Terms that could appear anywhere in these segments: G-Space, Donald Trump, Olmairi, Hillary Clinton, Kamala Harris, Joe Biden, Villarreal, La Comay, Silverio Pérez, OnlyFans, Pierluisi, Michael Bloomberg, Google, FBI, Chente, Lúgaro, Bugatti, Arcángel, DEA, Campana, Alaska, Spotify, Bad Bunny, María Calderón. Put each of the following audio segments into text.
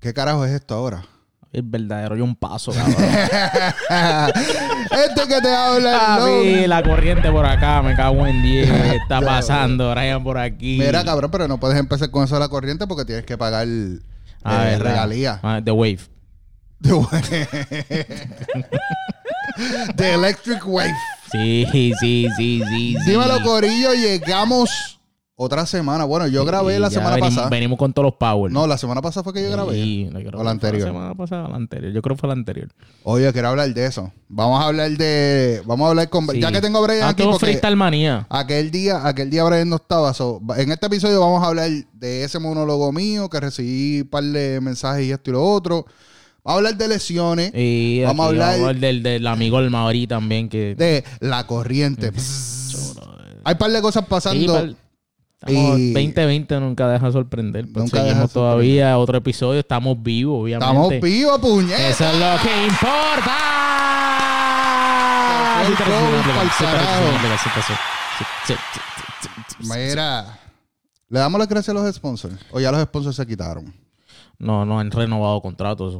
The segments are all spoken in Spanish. ¿Qué carajo es esto ahora? Es verdadero, yo un paso, cabrón. Este que te habla. A mí, la corriente por acá, me cago en 10. ¿Qué está pasando, Ryan, por aquí? Mira, cabrón, pero no puedes empezar con eso de la corriente porque tienes que pagar regalías. The Wave. The Wave. The Electric Wave. Sí. Dímelo, corillo, llegamos otra semana. Bueno, yo grabé la semana pasada. Venimos con todos los powers. No, la semana pasada fue que yo grabé. Sí, o la anterior. La semana pasada, la anterior. Yo creo que fue la anterior. Oye, quiero hablar de eso. Vamos a hablar con... Sí. Ya que tengo Brian aquí porque... Freestyle manía. Aquel día Brian no estaba. So, en este episodio vamos a hablar de ese monólogo mío que recibí un par de mensajes y esto y lo otro. Vamos a hablar de lesiones. Sí, vamos a hablar del amigo Olmairi también. De la corriente. Hay un par de cosas pasando... Sí, estamos 2020, nunca deja sorprender. Pues nunca seguimos todavía otro episodio. Estamos vivos, obviamente. Estamos vivos, puñeta. Eso es lo que importa. Mira, le damos las gracias a los sponsors. O ya los sponsors se quitaron. No han renovado contratos.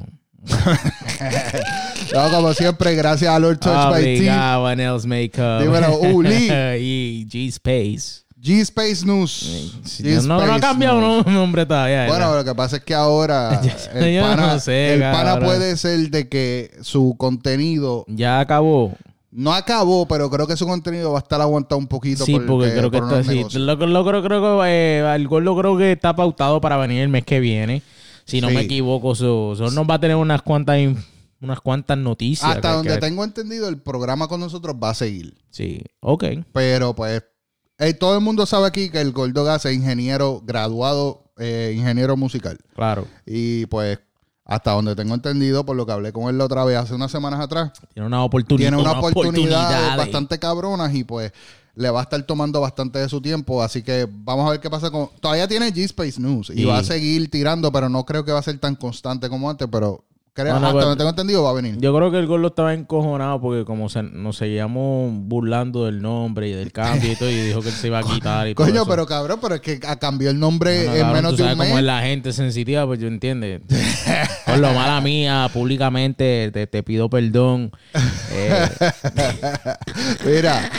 No, como siempre, gracias a Lord Touch by T. One else makeup. Dímelo, Uli. Y G-Space. G-Space News. G-Space no ha cambiado un nombre todavía. Bueno, lo que pasa es que ahora el pana puede ser de que su contenido... Ya acabó. No acabó, pero creo que su contenido va a estar aguantado un poquito. Sí, porque creo que está así. Creo que está pautado para venir el mes que viene. Si no me equivoco, nos va a tener unas cuantas noticias. Hasta donde tengo entendido, el programa con nosotros va a seguir. Sí, ok. Pero pues... todo el mundo sabe aquí que el Gordo Gas es ingeniero graduado, ingeniero musical. Claro. Y pues, hasta donde tengo entendido, por lo que hablé con él la otra vez hace unas semanas atrás. Tiene unas oportunidades bastante cabronas y pues le va a estar tomando bastante de su tiempo. Así que vamos a ver qué pasa con... Todavía tiene G-Space News y va a seguir tirando, pero no creo que va a ser tan constante como antes, pero... hasta donde tengo entendido va a venir. Yo creo que el Gordo estaba encojonado porque como nos seguíamos burlando del nombre y del cambio y todo, y dijo que él se iba a quitar y todo. Coño, pero cabrón, pero es que cambió el nombre en menos de un mes. Tú sabes cómo es la gente sensitiva, pues yo entiendo. Por lo mala mía, públicamente te pido perdón. Mira,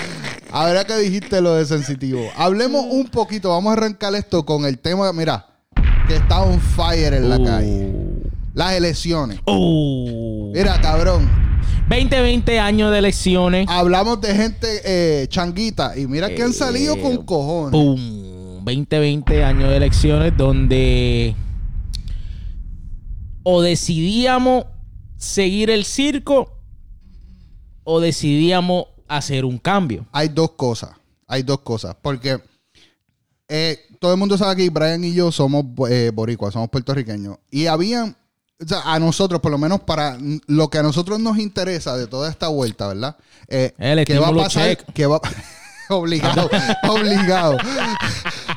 ahora que dijiste lo de sensitivo, hablemos un poquito, vamos a arrancar esto con el tema, mira, que está on fire en la calle. Las elecciones. Mira, cabrón. 20 años de elecciones. Hablamos de gente changuita. Y mira que han salido con cojones. 20 años de elecciones donde o decidíamos seguir el circo o decidíamos hacer un cambio. Hay dos cosas. Porque todo el mundo sabe que Brian y yo somos boricuas, somos puertorriqueños. Y habían... O sea, a nosotros, por lo menos para lo que a nosotros nos interesa de toda esta vuelta, ¿verdad? ¿Qué va a pasar? ¿Qué va obligado.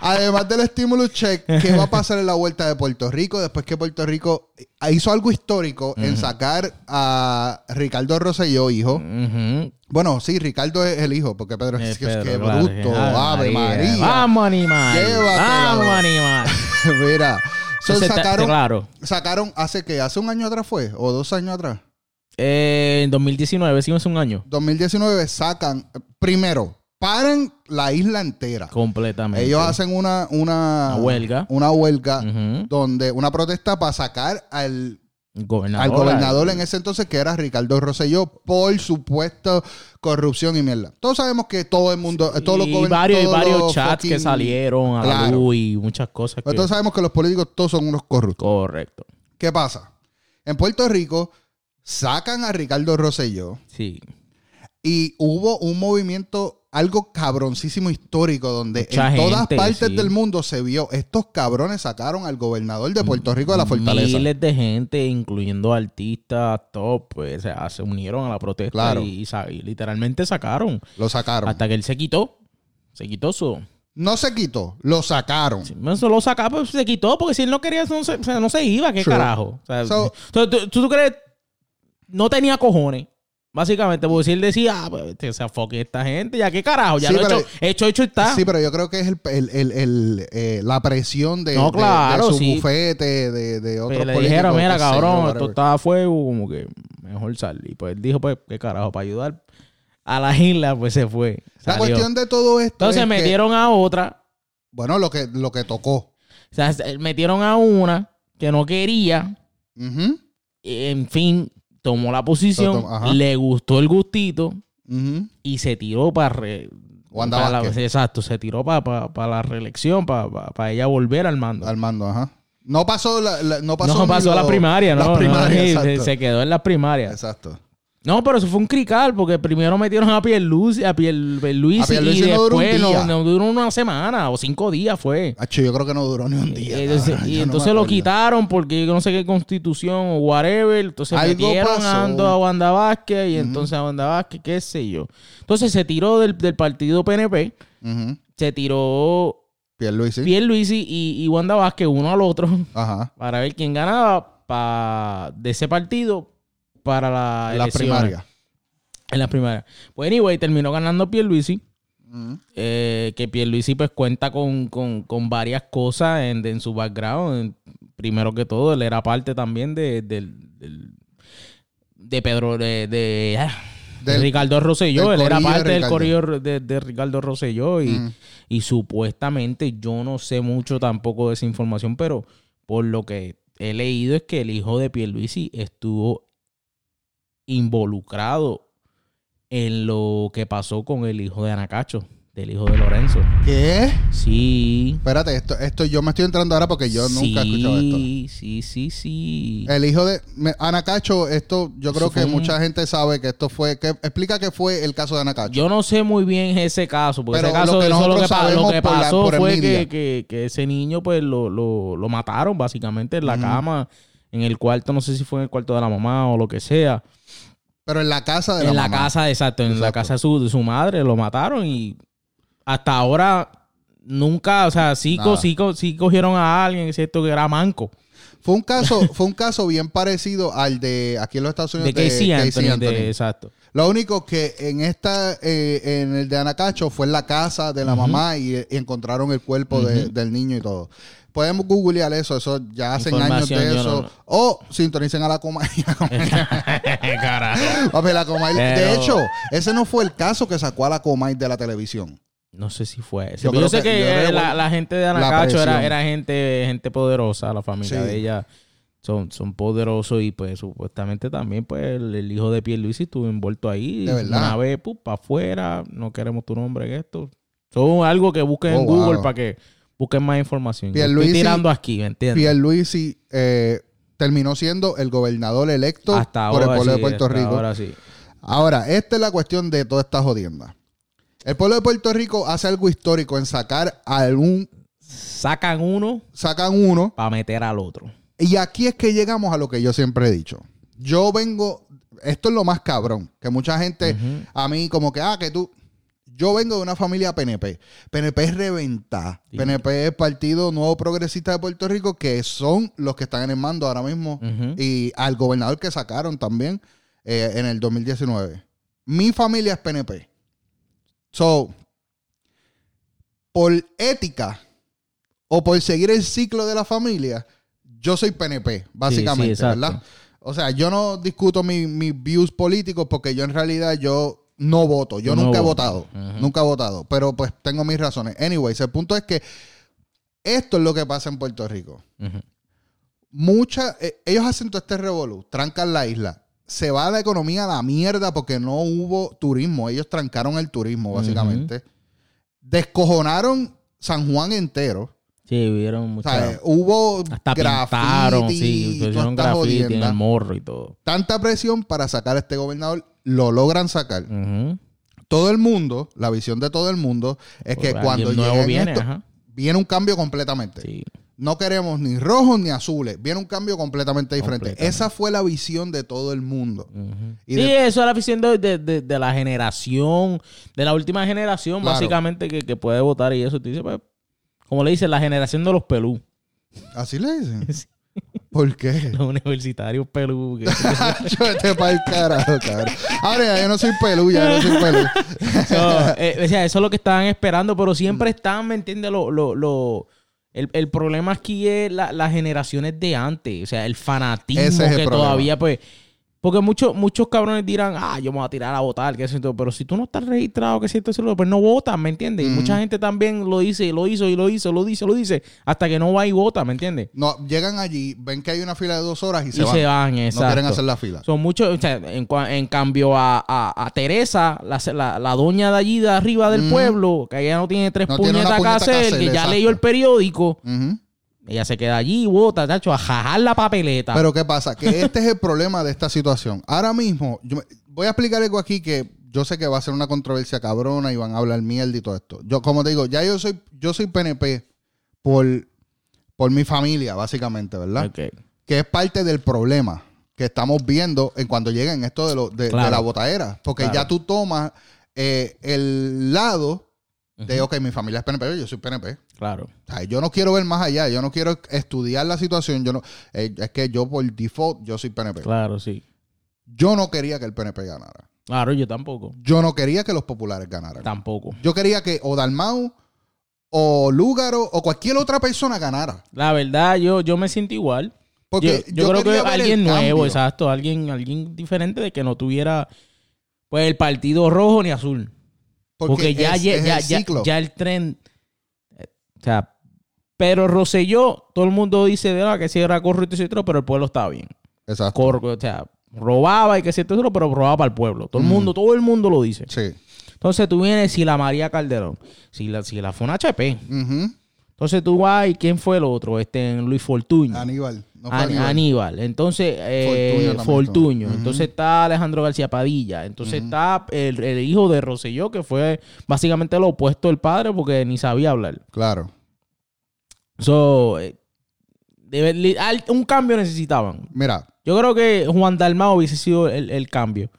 Además del estímulo check, ¿qué va a pasar en la vuelta de Puerto Rico después que Puerto Rico hizo algo histórico en sacar a Ricardo Rosselló, hijo? Uh-huh. Bueno, sí, Ricardo es el hijo, porque Pedro es que bruto, ave María. Vamos, animal. Vamos, animal. Mira. So, sacaron hace un año atrás fue, o 2 años atrás. En 2019, sí, hace un año. 2019 sacan, primero, paran la isla entera. Completamente. Ellos hacen una huelga. Una huelga donde una protesta para sacar al gobernador en ese entonces, que era Ricardo Rosselló, por supuesto corrupción y mierda. Todos sabemos que todo el mundo, todos los gobernadores, varios chats fucking, que salieron a la luz y muchas cosas. Pero todos sabemos que los políticos todos son unos corruptos. Correcto. ¿Qué pasa? En Puerto Rico sacan a Ricardo Rosselló. Sí. Y hubo un movimiento, algo cabroncísimo histórico, donde todas partes del mundo se vio. Estos cabrones sacaron al gobernador de Puerto Rico de la fortaleza. Miles de gente, incluyendo artistas, top, pues, se unieron a la protesta. Claro. Y literalmente sacaron. Lo sacaron. Hasta que él se quitó. Se quitó su... No se quitó, lo sacaron. Sí, eso lo sacaron, pues, se quitó, porque si él no quería, no se iba. ¿Qué carajo? O sea, ¿tú crees? No tenía cojones. Básicamente, porque si él decía, pues, o sea, foque esta gente, ya qué carajo, ya sí, lo hecho está. Sí, pero yo creo que es la presión de, no, claro, de su sí. bufete, de otros políticos. Le dijeron, mira, cabrón, esto está a fuego, como que mejor salir. Y pues él dijo, pues, qué carajo, para ayudar a las islas, pues se fue. Salió. La cuestión de todo esto entonces es metieron que, a otra. Bueno, lo que tocó. O sea, metieron a una que no quería. Uh-huh. En fin... Tomó la posición, le gustó el gustito y se tiró para... Wanda Vázquez. Exacto, se tiró para la reelección, para ella volver al mando. Al mando, ajá. No pasó la primaria, ¿no? La primaria, no, se quedó en las primarias. Exacto. No, pero eso fue un crical, porque primero metieron a Pierluisi, y después no duró una semana o 5 días fue. Acho, yo creo que no duró ni un día. Entonces lo quitaron porque yo no sé qué constitución o whatever. Entonces metieron a Wanda Vázquez y entonces a Wanda Vázquez, qué sé yo. Entonces se tiró del partido PNP, se tiró Pierluisi y Wanda Vázquez uno al otro para ver quién ganaba de ese partido. Para la primaria. En la primaria. Pues anyway, terminó ganando Pierluisi. Que Pierluisi pues cuenta con varias cosas en su background. Primero que todo, él era parte también de Pedro... de Ricardo Rosselló. Él era parte del corillo de Ricardo Rosselló. Y supuestamente, yo no sé mucho tampoco de esa información, pero por lo que he leído es que el hijo de Pierluisi estuvo... involucrado en lo que pasó con el hijo de Anacacho, del hijo de Lorenzo. ¿Qué? Sí. Espérate, esto yo me estoy entrando ahora porque yo nunca he escuchado esto. Sí. El hijo de Anacacho, esto yo creo que mucha gente sabe que esto fue... Que, explica qué fue el caso de Anacacho. Yo no sé muy bien ese caso, porque pero ese caso lo que pasó fue que ese niño pues lo mataron básicamente en la cama... En el cuarto, no sé si fue en el cuarto de la mamá o lo que sea. Pero en la casa de la mamá. En la casa, exacto. En la casa de su madre lo mataron y hasta ahora nunca, o sea, sí cogieron a alguien, ¿cierto? Que era manco. Fue un caso bien parecido al de aquí en los Estados Unidos. De Casey Anthony. Exacto. Lo único que en el de Anacacho fue en la casa de la mamá y encontraron el cuerpo del niño y todo. Podemos googlear eso ya hacen años de eso. No. O sintonicen a La Comay. Carajo. La Comay. De hecho, ese no fue el caso que sacó a La Comay de la televisión. No sé si fue ese. Yo sé que la gente de Anacacho era gente poderosa, la familia de ella. Son poderosos y pues supuestamente también pues el hijo de Pierluisi estuvo envuelto ahí. De verdad. Una vez, para afuera, no queremos tu nombre en esto. Son algo que busquen en Google para que busquen más información. Estoy tirando aquí, ¿me entiendes? Pierluisi terminó siendo el gobernador electo hasta por el pueblo de Puerto Rico. Ahora sí. Ahora, esta es la cuestión de toda esta jodienda. El pueblo de Puerto Rico hace algo histórico en sacar a algún... Sacan uno. Para meter al otro. Y aquí es que llegamos a lo que yo siempre he dicho. Esto es lo más cabrón, que mucha gente a mí como que, yo vengo de una familia PNP. PNP es reventada. Sí. PNP es Partido Nuevo Progresista de Puerto Rico, que son los que están en el mando ahora mismo y al gobernador que sacaron también en el 2019. Mi familia es PNP. So, por ética o por seguir el ciclo de la familia... Yo soy PNP, básicamente, sí, ¿verdad? O sea, yo no discuto mis views políticos porque yo en realidad no voto. Yo nunca he votado. Ajá. Nunca he votado. Pero pues tengo mis razones. Anyways, el punto es que esto es lo que pasa en Puerto Rico. Ellos hacen todo este revolú. Trancan la isla. Se va la economía a la mierda porque no hubo turismo. Ellos trancaron el turismo, básicamente. Descojonaron San Juan entero. Sí, vieron muchas... hubo hasta graffiti, pintaron, hicieron graffiti en el morro y todo. Tanta presión para sacar a este gobernador, lo logran sacar. Todo el mundo, la visión de todo el mundo, es que cuando viene un cambio completamente. Sí. No queremos ni rojos ni azules. Viene un cambio completamente diferente. Esa fue la visión de todo el mundo. Y eso es la visión de la generación, de la última generación, básicamente, que puede votar y eso. Te dice, pues, como le dicen, la generación de los pelú. ¿Así le dicen? ¿Por qué? Los universitarios pelú. Yo este para el carajo, cabrón. Ahora ya yo no soy pelú, ya no soy pelú. So, o sea, eso es lo que estaban esperando, pero siempre están, ¿me entiendes? El problema aquí es las generaciones de antes. O sea, el fanatismo es que todavía, pues... Porque muchos cabrones dirán, yo me voy a tirar a votar, qué sé yo. Pero si tú no estás registrado, qué sé yo, pues no votas, ¿me entiendes? Mm-hmm. Y mucha gente también lo dice, y lo hizo, hasta que no va y vota, ¿me entiendes? No, llegan allí, ven que hay una fila de 2 horas y se van. Y se van, exacto. No quieren hacer la fila. Son muchos, o sea, en cambio a Teresa, la doña de allí de arriba del pueblo, que ella no tiene 3 puñetas que hacer, que ya leyó el periódico. Uh-huh. Ella se queda allí y vota, tacho, a jajar la papeleta. Pero ¿qué pasa? Que este es el problema de esta situación. Ahora mismo, yo voy a explicar algo aquí que yo sé que va a ser una controversia cabrona y van a hablar mierda y todo esto. Yo, como te digo, ya yo soy PNP por mi familia, básicamente, ¿verdad? Okay. Que es parte del problema que estamos viendo en cuando lleguen esto de la votadera. Porque ya tú tomas el lado... de, ok, mi familia es PNP, yo soy PNP. Claro. O sea, yo no quiero ver más allá, yo no quiero estudiar la situación, yo no... es que yo por default, yo soy PNP. Claro, sí. Yo no quería que el PNP ganara. Claro, yo tampoco. Yo no quería que los populares ganaran. Tampoco. Yo quería que o Dalmau, o Lúgaro, o cualquier otra persona ganara. La verdad, yo me siento igual. Porque yo creo que alguien nuevo, exacto, alguien diferente de que no tuviera, pues, el partido rojo ni azul. Porque ya el tren... O sea, pero Rosselló, todo el mundo dice que si era corrupto y cierto, pero el pueblo estaba bien. Exacto. O sea, robaba y que cierto, pero robaba para el pueblo. Todo el mundo lo dice. Sí. Entonces tú vienes si la María Calderón, si la fue una HP. Uh-huh. Entonces tú vas y ¿quién fue el otro? Luis Fortuño. Aníbal. No Aníbal. Entonces, Fortuño. Uh-huh. Entonces está Alejandro García Padilla. Entonces está el hijo de Rosselló, que fue básicamente lo opuesto del padre porque ni sabía hablar. Claro. Un cambio necesitaban. Mira. Yo creo que Juan Dalmau hubiese sido el cambio.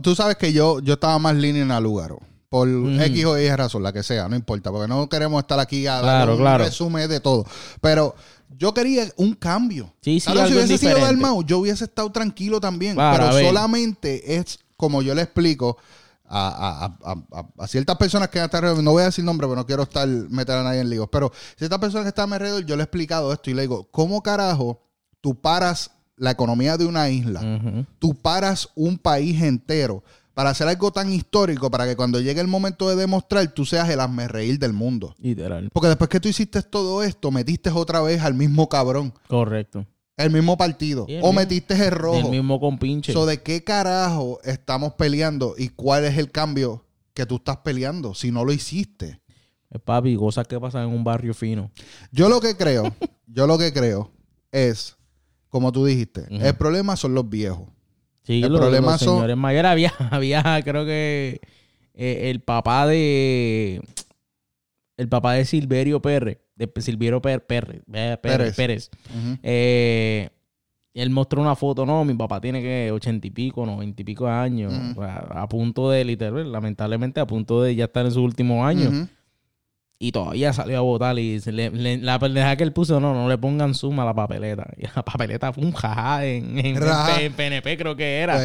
Tú sabes que yo estaba más lineal a Lúgaro. Por X o Y razón, la que sea, no importa, porque no queremos estar aquí a dar un resumen de todo. Pero yo quería un cambio. Sí, sí, si hubiese sido Dalmau, yo hubiese estado tranquilo también. Claro, pero solamente es como yo le explico a ciertas personas que están alrededor. No voy a decir nombre, porque no quiero meter a nadie en líos. Pero ciertas personas que están alrededor, yo le he explicado esto y le digo, ¿cómo carajo tú paras la economía de una isla? Uh-huh. Tú paras un país entero para hacer algo tan histórico, para que cuando llegue el momento de demostrar, tú seas el hazmerreír del mundo. Literal. Porque después que tú hiciste todo esto, metiste otra vez al mismo cabrón. Correcto. El mismo partido. Metiste el rojo. El mismo compinche. So, ¿de qué carajo estamos peleando? ¿Y cuál es el cambio que tú estás peleando si no lo hiciste? Papi, cosas que pasan en un barrio fino. Yo lo que creo es, como tú dijiste, el problema son los viejos. Sí, el problema los señores son... mayores. Había creo que el papá de Silverio Pérez, Pérez. Uh-huh. Él mostró una foto, no, mi papá tiene que 80 y pico, 90 y pico años, uh-huh, a punto de, literal, lamentablemente a punto de ya estar en sus últimos años. Uh-huh. Y todavía salió a votar y la pendeja que él puso, no le pongan suma a la papeleta. Y la papeleta fue un jajá en PNP, creo que era.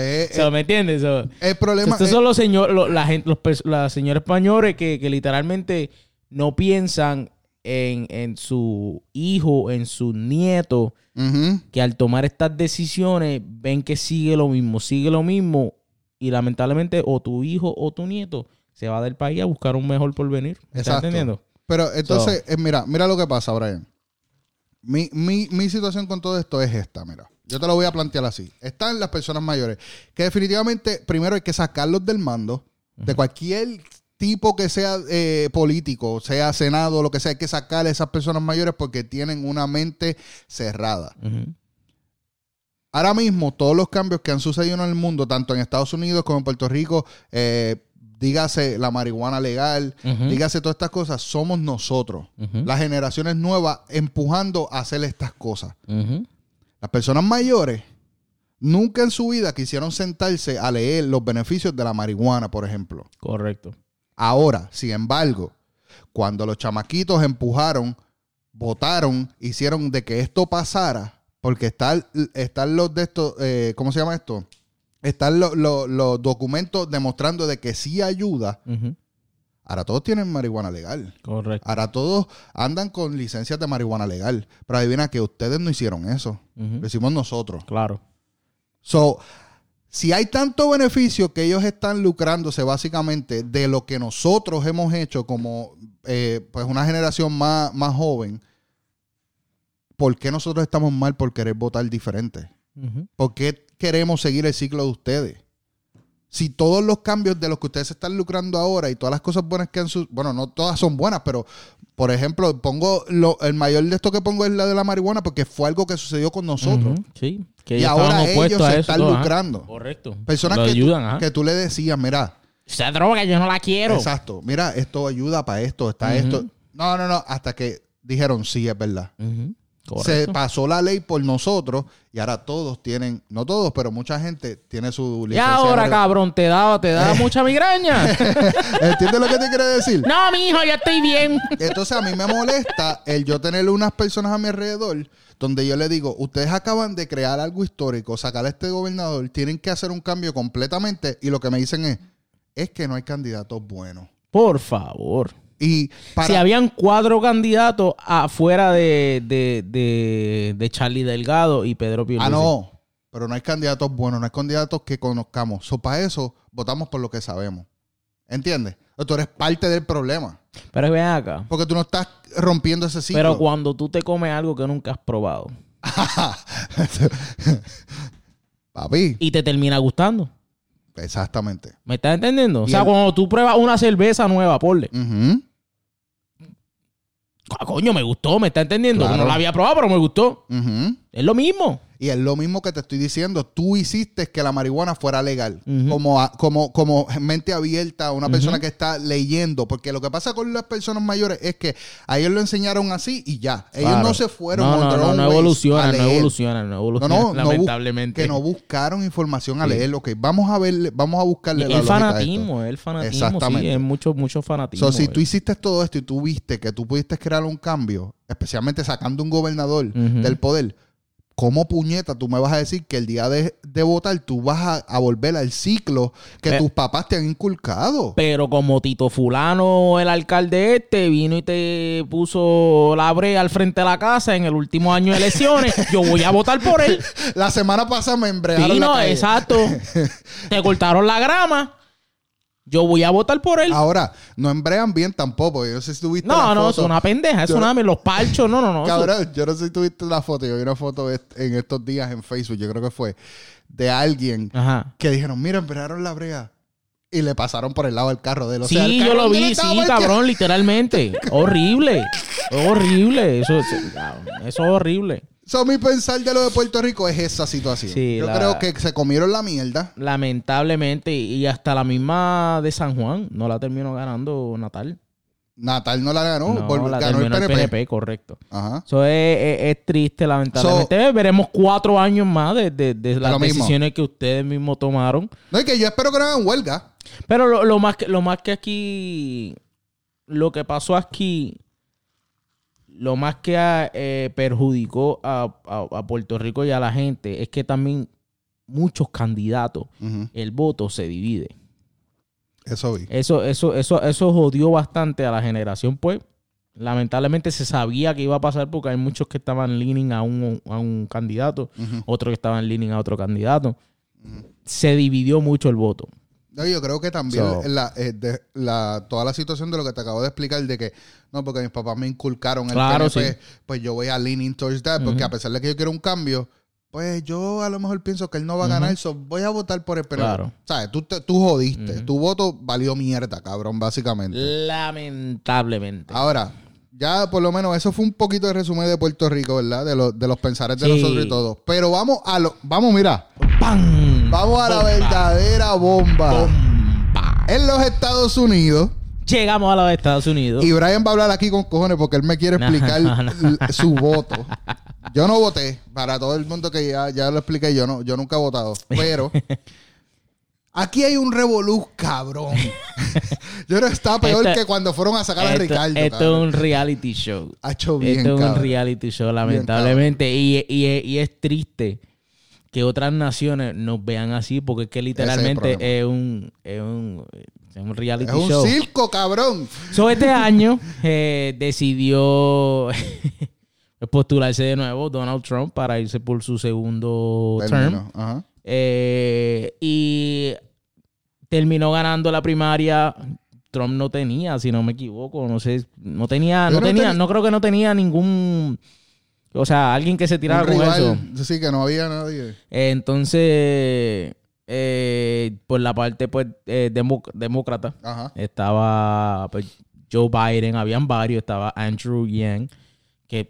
¿Me entiendes? El problema... Estos son los señores, los señores españoles que literalmente no piensan en su hijo, en su nieto, uh-huh, que al tomar estas decisiones ven que sigue lo mismo. Y lamentablemente o tu hijo o tu nieto se va del país a buscar un mejor porvenir. ¿Estás entendiendo? Pero entonces, mira lo que pasa, Brian. Mi situación con todo esto es esta, mira. Yo te lo voy a plantear así. Están las personas mayores, que definitivamente primero hay que sacarlos del mando, uh-huh, de cualquier tipo que sea político, sea senado, lo que sea, hay que sacar a esas personas mayores porque tienen una mente cerrada. Uh-huh. Ahora mismo, todos los cambios que han sucedido en el mundo, tanto en Estados Unidos como en Puerto Rico, dígase la marihuana legal, uh-huh, dígase todas estas cosas, somos nosotros, uh-huh, las generaciones nuevas empujando a hacer estas cosas. Uh-huh. Las personas mayores nunca en su vida quisieron sentarse a leer los beneficios de la marihuana, por ejemplo. Correcto. Ahora, sin embargo, cuando los chamaquitos empujaron, votaron, hicieron de que esto pasara, Porque están los de estos, ¿cómo se llama esto? Están los documentos demostrando de que sí ayuda. Uh-huh. Ahora todos tienen marihuana legal. Correcto. Ahora todos andan con licencias de marihuana legal. Pero adivina que ustedes no hicieron eso. Uh-huh. Lo hicimos nosotros. Claro. So, si hay tanto beneficio que ellos están lucrándose básicamente de lo que nosotros hemos hecho como pues una generación más joven, ¿por qué nosotros estamos mal por querer votar diferente? Uh-huh. ¿Por qué queremos seguir el ciclo de ustedes? Si todos los cambios de los que ustedes se están lucrando ahora y todas las cosas buenas que han bueno, no todas son buenas, pero por ejemplo, pongo el mayor de esto que pongo es la de la marihuana porque fue algo que sucedió con nosotros. Uh-huh. Sí. Que y ahora ellos se están lucrando. Ajá. Correcto. Personas que, ayudan, que tú le decías, mira. Esa droga yo no la quiero. Exacto. Mira, esto ayuda para esto, está uh-huh. esto. No. Hasta que dijeron, sí, es verdad. Uh-huh. Se pasó la ley por nosotros y ahora todos tienen, no todos, pero mucha gente tiene su licencia. Y ahora, cabrón, te da mucha migraña. ¿Entiendes lo que te quiero decir? No, mijo, yo estoy bien. Entonces a mí me molesta el yo tener unas personas a mi alrededor donde yo le digo, ustedes acaban de crear algo histórico, sacar a este gobernador, tienen que hacer un cambio completamente y lo que me dicen es que no hay candidatos buenos. Por favor. Y si habían 4 candidatos afuera de Charlie Delgado y Pedro Pierluisi. Ah, no. Pero no hay candidatos buenos, no hay candidatos que conozcamos. So, para eso, votamos por lo que sabemos. ¿Entiendes? Tú eres parte del problema. Pero ven acá. Porque tú no estás rompiendo ese ciclo. Pero cuando tú te comes algo que nunca has probado. Papi. Y te termina gustando. Exactamente. ¿Me estás entendiendo? O sea, cuando tú pruebas una cerveza nueva, ponle. Uh-huh. Coño, me gustó, ¿me estás entendiendo? Claro. No la había probado, pero me gustó. Uh-huh. Es lo mismo. Y es lo mismo que te estoy diciendo. Tú hiciste que la marihuana fuera legal. Uh-huh. Como mente abierta, una persona uh-huh. que está leyendo. Porque lo que pasa con las personas mayores es que a ellos lo enseñaron así y ya. Ellos claro. no se fueron. No evolucionan, lamentablemente. Que no buscaron información a leer. Ok, vamos a ver, vamos a buscarle la lógica a esto. El fanatismo, exactamente. Sí, es mucho fanatismo. So, si tú hiciste todo esto y tú viste que tú pudiste crear un cambio, especialmente sacando un gobernador uh-huh. del poder, ¿cómo puñeta tú me vas a decir que el día de votar tú vas a volver al ciclo que tus papás te han inculcado? Pero como Tito Fulano, el alcalde vino y te puso la brea al frente de la casa en el último año de elecciones, yo voy a votar por él. La semana pasada me embrearon la calle. Exacto. Te cortaron la grama. Yo voy a votar por él. Ahora, no embrean bien tampoco. Yo no sé si tuviste la foto. No, es una pendeja. Eso nada, me los parchos. No. Cabrón, yo no sé si tuviste la foto. Yo vi una foto en estos días en Facebook, yo creo que fue, de alguien ajá. que dijeron, mira, embrearon la brega. Y le pasaron por el lado del carro de los. Sí, o sea, yo lo vi, sí, cabrón, literalmente. Horrible. Eso es horrible. So, mi pensar de lo de Puerto Rico es esa situación. Sí, yo creo que se comieron la mierda. Lamentablemente. Y hasta la misma de San Juan no la terminó ganando Natal. Natal no la ganó. Ganó el PNP, correcto. Eso es triste, lamentablemente. Veremos 4 años más de las decisiones mismo que ustedes mismos tomaron. No, y que yo espero que no hagan huelga. Pero lo más que aquí... Lo que pasó aquí... Lo más que perjudicó a Puerto Rico y a la gente es que también muchos candidatos, uh-huh. el voto se divide. Eso vi. Eso jodió bastante a la generación, pues. Lamentablemente se sabía que iba a pasar porque hay muchos que estaban leaning a un candidato, uh-huh. otros que estaban leaning a otro candidato. Uh-huh. Se dividió mucho el voto. No, yo creo que también toda la situación de lo que te acabo de explicar de que no, porque mis papás me inculcaron el claro, PNP, sí. pues yo voy a leaning towards that, porque uh-huh. a pesar de que yo quiero un cambio, pues yo a lo mejor pienso que él no va a ganar, uh-huh. so voy a votar por él, pero claro. ¿sabes? Tú jodiste, uh-huh. tu voto valió mierda, cabrón, básicamente. Lamentablemente. Ahora, ya por lo menos eso fue un poquito de resumen de Puerto Rico, ¿verdad? De los pensares de sí. nosotros y todos. Pero vamos, mira. ¡Pam! Vamos a la verdadera bomba. En los Estados Unidos. Llegamos a los Estados Unidos. Y Brian va a hablar aquí con cojones porque él me quiere explicar su voto. Yo no voté. Para todo el mundo que ya lo expliqué, yo nunca he votado. Pero Aquí hay un revolú, cabrón. Yo creo que está peor que cuando fueron a sacar a Ricardo. Esto es un reality show. Ha hecho bien, esto es un reality show, lamentablemente. Bien, y es triste que otras naciones nos vean así, porque es que literalmente es un reality show. Es un circo, cabrón. So, este año decidió postularse de nuevo Donald Trump para irse por su segundo term. Ajá. Y terminó ganando la primaria. Trump no tenía, si no me equivoco, no creo que tenía ningún, o sea, alguien que se tirara con eso. Sí, que no había nadie. Entonces, por la parte pues demócrata, ajá, estaba pues Joe Biden, habían varios, estaba Andrew Yang, que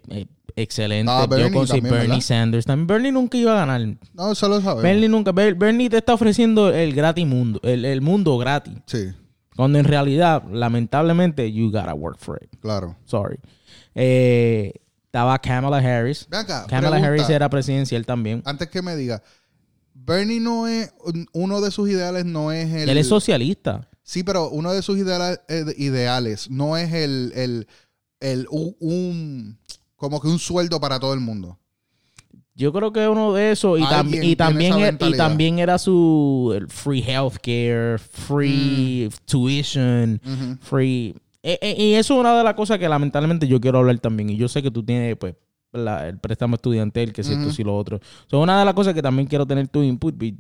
excelente. Yo conseguí Bernie ¿verdad? Sanders también. Bernie nunca iba a ganar. No, eso lo sabemos. Bernie te está ofreciendo el gratis mundo. El mundo gratis. Sí. Cuando en realidad, lamentablemente, you gotta work for it. Claro. Sorry. Estaba Kamala Harris. Ven acá, Kamala Harris era presidencial también. Antes que me diga, Bernie no es... Uno de sus ideales no es el... Él es socialista. Sí, pero uno de sus ideales no es como que un sueldo para todo el mundo. Yo creo que uno de esos. Y también era su free healthcare, free tuition, free... Y eso es una de las cosas que lamentablemente yo quiero hablar también. Y yo sé que tú tienes pues el préstamo estudiantil, que si esto, si lo otro. So, una de las cosas que también quiero tener tu input y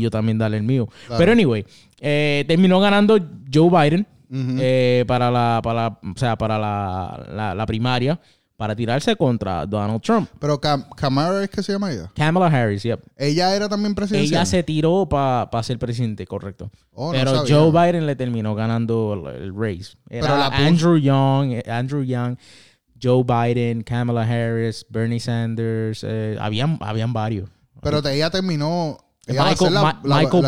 yo también darle el mío. Claro. Pero anyway, terminó ganando Joe Biden para la primaria, para tirarse contra Donald Trump. Pero Kamala, ¿es que se llama ella? Kamala Harris, yep. Ella era también presidencial. Ella se tiró para ser presidente, correcto. Pero no Joe Biden le terminó ganando el race. Era Andrew Yang, Joe Biden, Kamala Harris, Bernie Sanders, habían varios. Pero ella terminó... Michael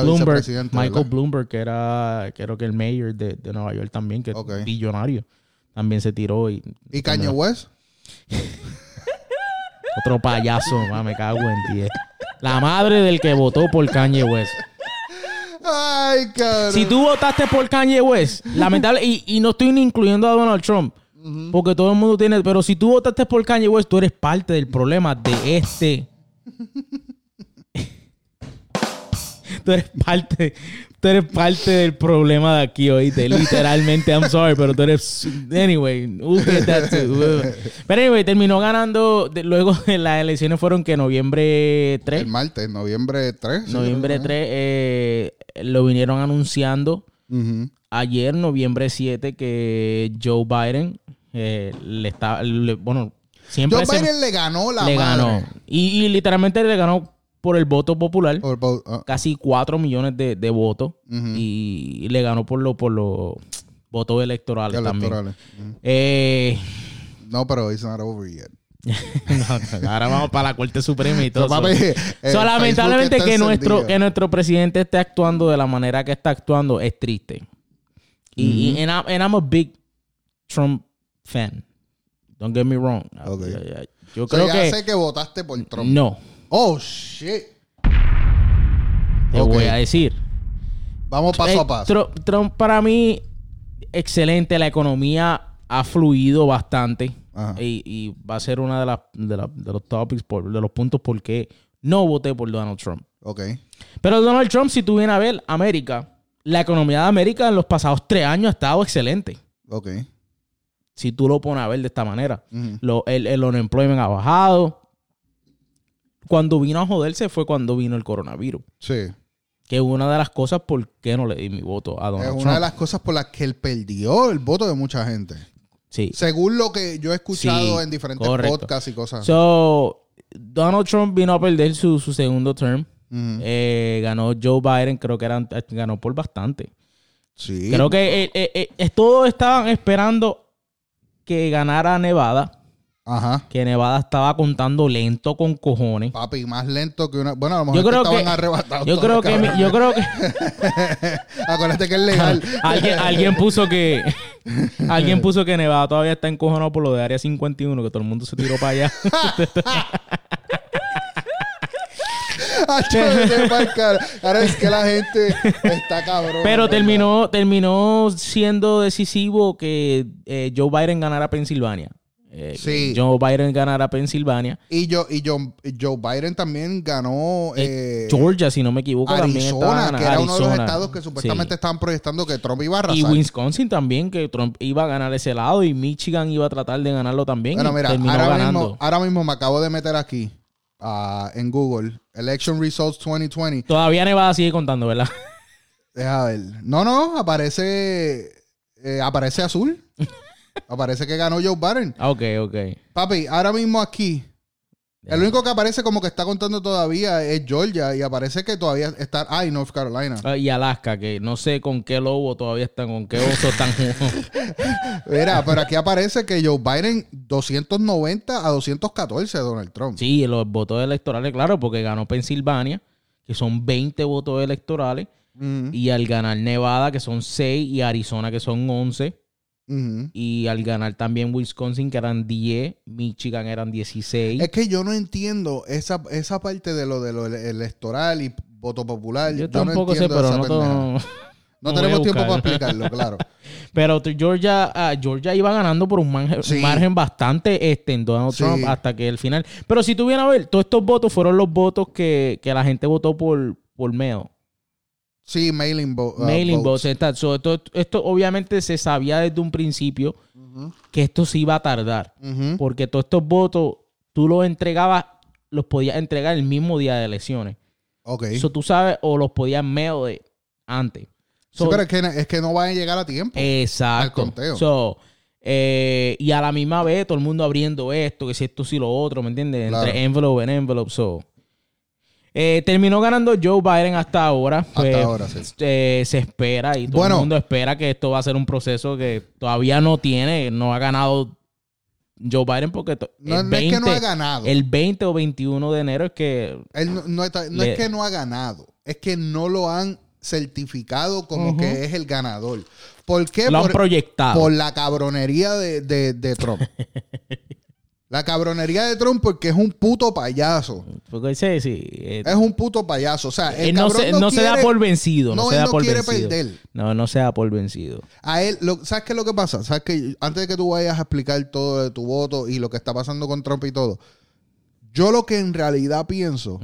Bloomberg, que era, creo que el mayor de Nueva York también, que es billonario, también se tiró. ¿Y Kanye West? Otro payaso, me cago en 10. La madre del que votó por Kanye West. Ay, cabrón. Si tú votaste por Kanye West, lamentable, y no estoy ni incluyendo a Donald Trump, porque todo el mundo tiene, pero si tú votaste por Kanye West, tú eres parte del problema de este. Tú eres parte del problema de aquí, oíste. Literalmente, I'm sorry, pero tú eres... Anyway, we'll get that too. Pero anyway, terminó ganando. Luego las elecciones fueron que noviembre 3. El martes, noviembre 3. Noviembre 3 lo vinieron anunciando. Ayer, noviembre 7, que Joe Biden Joe Biden le ganó la madre. Y literalmente le ganó... por el voto popular, casi 4 millones de votos, y le ganó por los votos electorales. También. No, pero it's not over yet. No, ahora vamos para la Corte Suprema y todo. Lamentablemente que nuestro presidente esté actuando de la manera que está actuando es triste. Y I'm a big Trump fan. Don't get me wrong. Okay. Yo creo que... Ya sé que votaste por Trump. No. Oh, shit. Te voy a decir. Vamos paso a paso. Trump para mí, excelente. La economía ha fluido bastante. Y va a ser uno de los puntos por qué no voté por Donald Trump. Ok. Pero Donald Trump, si tú vienes a ver América, la economía de América en los pasados 3 años ha estado excelente. Ok. Si tú lo pones a ver de esta manera. El unemployment ha bajado. Cuando vino a joderse fue cuando vino el coronavirus. Sí. Que es una de las cosas por qué no le di mi voto a Donald Trump. Es una de las cosas por las que él perdió el voto de mucha gente. Sí. Según lo que yo he escuchado en diferentes podcasts y cosas. So, Donald Trump vino a perder su segundo term. Ganó Joe Biden, creo que ganó por bastante. Sí. Creo que todos estaban esperando que ganara Nevada. Ajá. Que Nevada estaba contando lento con cojones. Papi, más lento que una... Bueno, a lo mejor estaban arrebatados. Yo creo que... Acuérdate que es legal. Alguien puso que Nevada todavía está encojonado por lo de Área 51, que todo el mundo se tiró para allá. Ahora es que la gente está cabrón. Pero terminó siendo decisivo que Joe Biden ganara Pensilvania. Sí. Joe Biden ganará Pensilvania. Y Joe Biden también ganó Georgia, si no me equivoco. Arizona, también que era uno de los estados que supuestamente estaban proyectando que Trump iba a arrasar. Y Wisconsin también, que Trump iba a ganar ese lado. Y Michigan iba a tratar de ganarlo también. Bueno, mira, ahora mismo me acabo de meter aquí en Google. Election Results 2020. Todavía Nevada sigue contando, ¿verdad? Deja ver. No, aparece azul. Aparece que ganó Joe Biden. Ok. Papi, ahora mismo aquí, el único que aparece como que está contando todavía es Georgia. Y aparece que todavía está... Ah, y North Carolina. Y Alaska, que no sé con qué lobo todavía están, con qué oso están. Mira, pero aquí aparece que Joe Biden 290 a 214 a Donald Trump. Sí, los votos electorales, claro, porque ganó Pensilvania, que son 20 votos electorales. Uh-huh. Y al ganar Nevada, que son 6, y Arizona, que son 11. Uh-huh. Y al ganar también Wisconsin, que eran 10, Michigan eran 16. Es que yo no entiendo esa parte de lo electoral y voto popular. Yo tampoco no entiendo, sé, pero no tenemos tiempo para explicarlo, claro. Pero Georgia iba ganando por un margen bastante en Donald Trump hasta que el final. Pero si tú vienes a ver, todos estos votos fueron los votos que la gente votó por mail. Sí, mailing votes. Esto obviamente se sabía desde un principio que esto se iba a tardar. Uh-huh. Porque todos estos votos, tú los entregabas, los podías entregar el mismo día de elecciones. Ok. Eso tú sabes, o los podías mail de antes. Sí, pero es que no van a llegar a tiempo. Exacto. Al conteo. Y a la misma vez todo el mundo abriendo esto, que si esto, si lo otro, ¿me entiendes? Claro. Entre envelope en envelope, terminó ganando Joe Biden hasta ahora. Se espera y todo el mundo espera que esto va a ser un proceso que todavía no ha ganado Joe Biden porque es que no ha ganado. El 20 o 21 de enero es que... es que no ha ganado, es que no lo han certificado como que es el ganador. ¿Por qué? Lo han proyectado. Por la cabronería de Trump. La cabronería de Trump porque es un puto payaso. Porque es un puto payaso. O sea, el cabrón no se da por vencido. No quiere perder. No se da por vencido. A él, ¿sabes qué es lo que pasa? ¿Sabes qué? Antes de que tú vayas a explicar todo de tu voto y lo que está pasando con Trump y todo, yo lo que en realidad pienso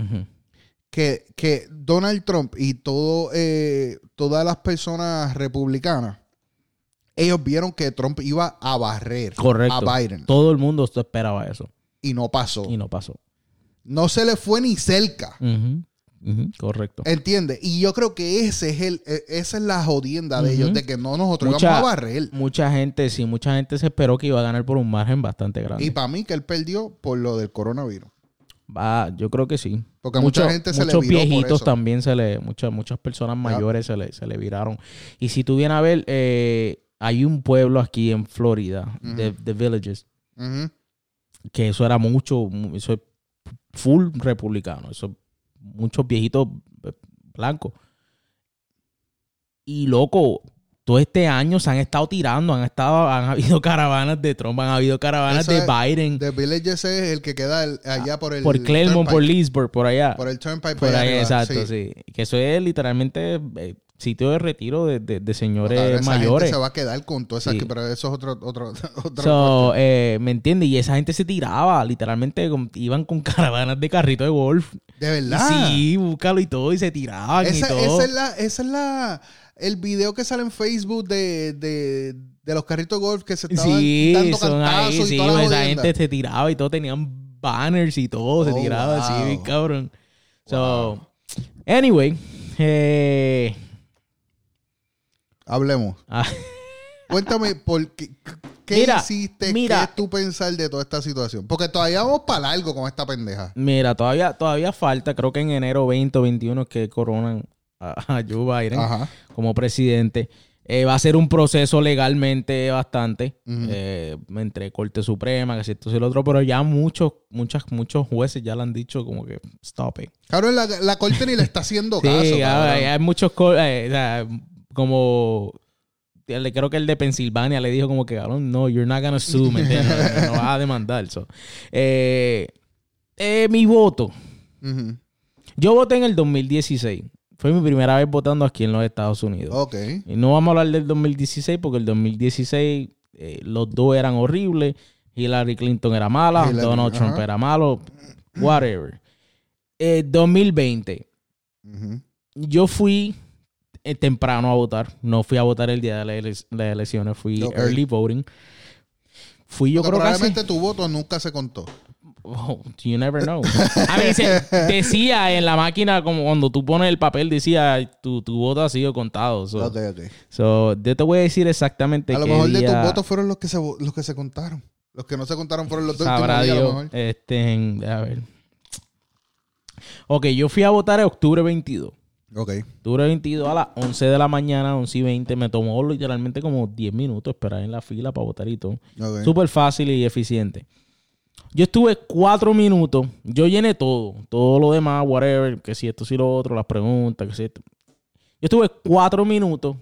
que Donald Trump y todas las personas republicanas, ellos vieron que Trump iba a barrer. Correcto. A Biden. Todo el mundo esperaba eso. Y no pasó. No se le fue ni cerca. Correcto. ¿Entiendes? Y yo creo que esa es la jodienda de ellos, de que no nosotros íbamos a barrer. Mucha gente se esperó que iba a ganar por un margen bastante grande. Y para mí que él perdió por lo del coronavirus. Yo creo que sí. Porque mucha gente se le viró. Muchos viejitos también muchas personas mayores se le viraron. Y si tú vienes a ver... hay un pueblo aquí en Florida, the Villages, que eso era mucho, eso es full republicano, eso muchos viejitos blancos. Y loco, todo este año se han estado tirando, han habido caravanas de Trump, han habido caravanas de Biden. The Villages es el que queda allá por Claremont, por Leesburg, por allá. Por el Turnpike. Por allá, exacto, sí. Que eso es literalmente... sitio de retiro de señores mayores. Gente se va a quedar con todas esas... Sí. Pero eso es otro ¿me entiendes? Y esa gente se tiraba. Literalmente iban con caravanas de carrito de golf. ¿De verdad? Sí, búscalo y todo. Y se tiraban y todo. Esa es la... El video que sale en Facebook de los carritos de golf que se estaban dando cantazos y toda la jodienda. Esa gente se tiraba y todo. Tenían banners y todo. Se tiraba así, cabrón. Wow. Anyway... Hablemos. Cuéntame por qué hiciste, qué tú pensar de toda esta situación. Porque todavía vamos para largo con esta pendeja. Mira, todavía falta, creo que en enero 20 o 21 que coronan a Joe Biden como presidente. Va a ser un proceso legalmente bastante entre Corte Suprema, que si esto y lo otro, pero ya muchos jueces ya le han dicho como que stop it. Claro, la Corte ni le está haciendo caso. Sí, hay muchos... como creo que el de Pensilvania le dijo como que cabrón, no, you're not gonna sue, me entiendes, no vas a demandar. Mi voto Yo voté en el 2016. Fue mi primera vez votando aquí en los Estados Unidos. Ok. Y no vamos a hablar del 2016 porque el 2016 los dos eran horribles. Hillary Clinton era mala. Donald Trump era malo. Whatever. 2020. Uh-huh. Yo fui temprano a votar. No fui a votar el día de las elecciones. Fui early voting. Fui yo, pero creo que probablemente tu voto nunca se contó. Oh, you never know. A veces decía en la máquina, como cuando tú pones el papel, decía tu voto ha sido contado. So, ok. So, yo te voy a decir exactamente. A lo mejor de tus votos fueron los que se contaron. Los que no se contaron fueron los dos últimos días, a lo mejor. A ver. Ok, yo fui a votar en octubre 22. Ok. Octubre 22 a las 11 de la mañana, 11:20. Me tomó literalmente como 10 minutos esperar en la fila para votar y todo. Okay. Súper fácil y eficiente. Yo estuve 4 minutos. Yo llené todo lo demás, whatever, que si esto, si lo otro, las preguntas, que si esto. Yo estuve 4 minutos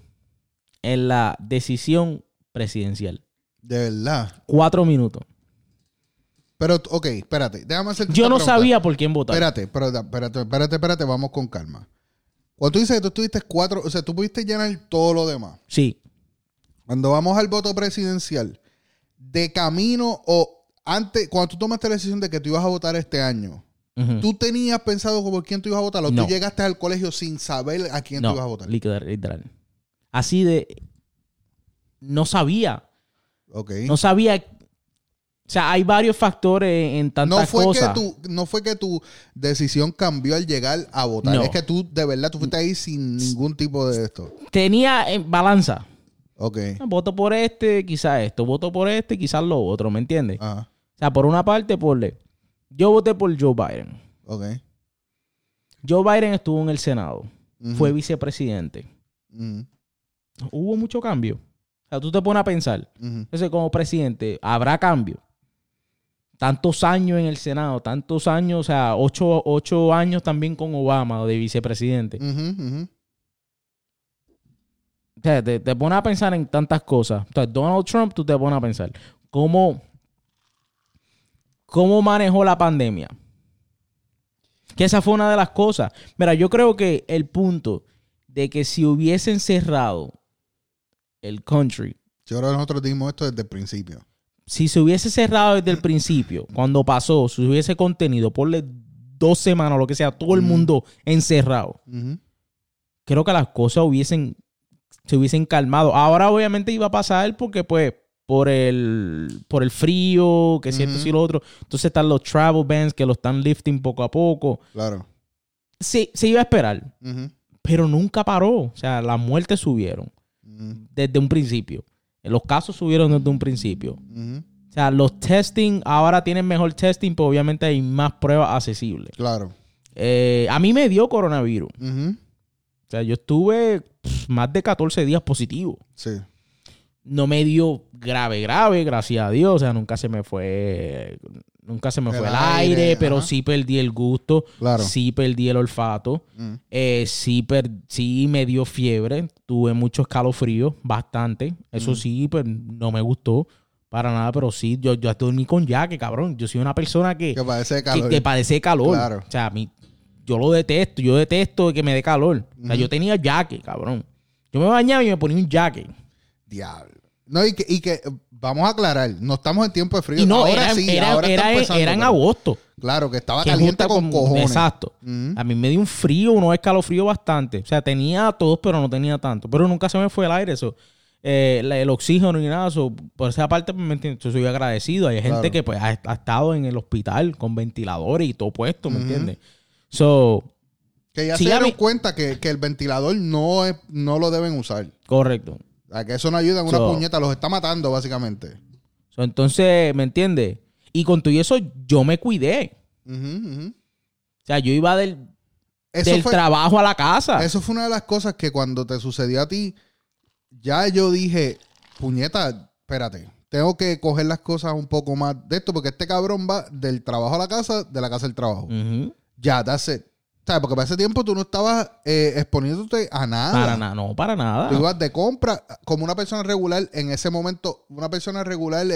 en la decisión presidencial. ¿De verdad? 4 minutos. Pero, ok, espérate. Déjame hacer. Yo no pregunta. Sabía por quién votar. Espérate. Vamos con calma. Cuando tú dices que tú estuviste 4... O sea, tú pudiste llenar todo lo demás. Sí. Cuando vamos al voto presidencial, de camino o... Antes, cuando tú tomaste la decisión de que tú ibas a votar este año, uh-huh, ¿tú tenías pensado por quién tú ibas a votar? ¿O no, tú llegaste al colegio sin saber a quién tú ibas a votar? Literal. Así de... No sabía. Ok. No sabía... O sea, hay varios factores en tantas cosas. No fue que tu decisión cambió al llegar a votar. No. Es que tú, de verdad, tú fuiste ahí sin ningún tipo de esto. Tenía balanza. Ok. Voto por este, quizás esto. Voto por este, quizás lo otro. ¿Me entiendes? Ajá. O sea, por una parte, yo voté por Joe Biden. Ok. Joe Biden estuvo en el Senado. Uh-huh. Fue vicepresidente. Uh-huh. Hubo mucho cambio. O sea, tú te pones a pensar. Uh-huh. Entonces, como presidente, ¿habrá cambio? Tantos años en el Senado, tantos años, o sea, 8 años también con Obama de vicepresidente. Uh-huh, uh-huh. O sea, te pones a pensar en tantas cosas. O sea, Donald Trump, tú te pones a pensar. ¿Cómo manejó la pandemia? Que esa fue una de las cosas. Mira, yo creo que el punto de que si hubiesen cerrado el country... Yo creo que nosotros dimos esto desde el principio. Si se hubiese cerrado desde el principio, cuando pasó, si hubiese contenido, ponle 2 semanas, lo que sea, todo el mundo encerrado, uh-huh, creo que las cosas se hubiesen calmado. Ahora obviamente iba a pasar porque pues por el frío, que cierto, uh-huh, si lo otro. Entonces están los travel bans que lo están lifting poco a poco. Claro. Se iba a esperar, uh-huh, pero nunca paró. O sea, las muertes subieron, uh-huh, desde un principio. Los casos subieron desde un principio. Uh-huh. O sea, los testing, ahora tienen mejor testing, pero obviamente hay más pruebas accesibles. Claro. A mí me dio coronavirus. Uh-huh. O sea, yo estuve más de 14 días positivo. Sí. No me dio grave, gracias a Dios. O sea, nunca se me fue el aire, pero ajá, sí perdí el gusto. Claro. Sí perdí el olfato. Mm. Sí me dio fiebre. Tuve mucho escalofrío, bastante. Eso sí, pues no me gustó para nada, pero sí, yo estoy ni con jaque, cabrón. Yo soy una persona que padece de calor. Que padece de calor. Claro. O sea, yo lo detesto. Yo detesto que me dé calor. O sea, yo tenía jaque, cabrón. Yo me bañaba y me ponía un jaque. Diablo. No, y que vamos a aclarar, no estamos en tiempo de frío. Y no, ahora era en agosto. Claro, que estaba caliente con cojones. Exacto. Uh-huh. A mí me dio un frío, unos escalofríos bastante. O sea, tenía tos, pero no tenía tanto. Pero nunca se me fue el aire, eso. El oxígeno y nada, eso. Por esa parte, yo soy agradecido. Hay gente que pues, ha estado en el hospital con ventiladores y todo puesto, ¿me entiendes? So... Que ya se dieron cuenta que el ventilador no lo deben usar. Correcto. A que eso no ayuda en una puñeta. Los está matando, básicamente. Entonces, ¿me entiendes? Y con todo eso, yo me cuidé. Uh-huh, uh-huh. O sea, yo iba del trabajo a la casa. Eso fue una de las cosas que cuando te sucedió a ti, ya yo dije, puñeta, espérate. Tengo que coger las cosas un poco más de esto, porque este cabrón va del trabajo a la casa, de la casa al trabajo. Uh-huh. Ya, that's it. Porque para ese tiempo tú no estabas exponiéndote a nada. Para nada. Tú ibas de compra como una persona regular. En ese momento, una persona regular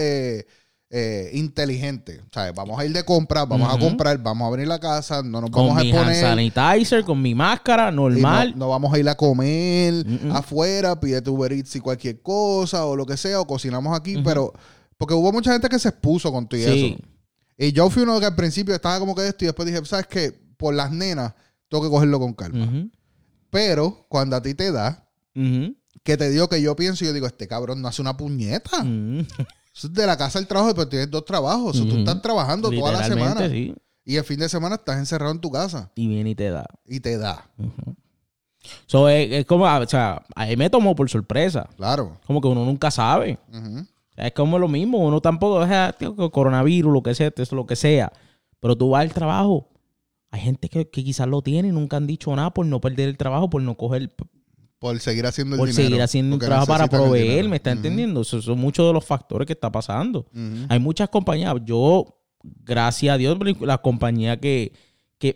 inteligente. O sea, vamos a ir de compras, vamos a comprar, vamos a abrir la casa, no nos vamos a exponer. Con mi hand sanitizer, con mi máscara, normal. No vamos a ir a comer afuera, pídete Uber Eats y cualquier cosa o lo que sea, o cocinamos aquí, pero... Porque hubo mucha gente que se expuso con todo eso. Y yo fui uno que al principio estaba como que esto y después dije, ¿sabes qué? Por las nenas tengo que cogerlo con calma. Pero cuando a ti te da, que te digo que yo pienso y yo digo, este cabrón no hace una puñeta. De la casa al trabajo, pero tienes dos trabajos. O sea, tú estás trabajando toda la semana. Sí. Y el fin de semana estás encerrado en tu casa. Y viene y te da. Y te da. So, es como, o sea, a mí me tomó por sorpresa. Claro. Como que uno nunca sabe. Es como lo mismo. Uno tampoco, o sea, coronavirus, lo que sea. Pero tú vas al trabajo. Hay gente que quizás lo tiene y nunca han dicho nada por no perder el trabajo, por no coger... Por seguir haciendo el dinero. Por seguir haciendo un trabajo para proveer, ¿me está entendiendo? Eso son muchos de los factores que está pasando. Hay muchas compañías. Yo, gracias a Dios, la compañía que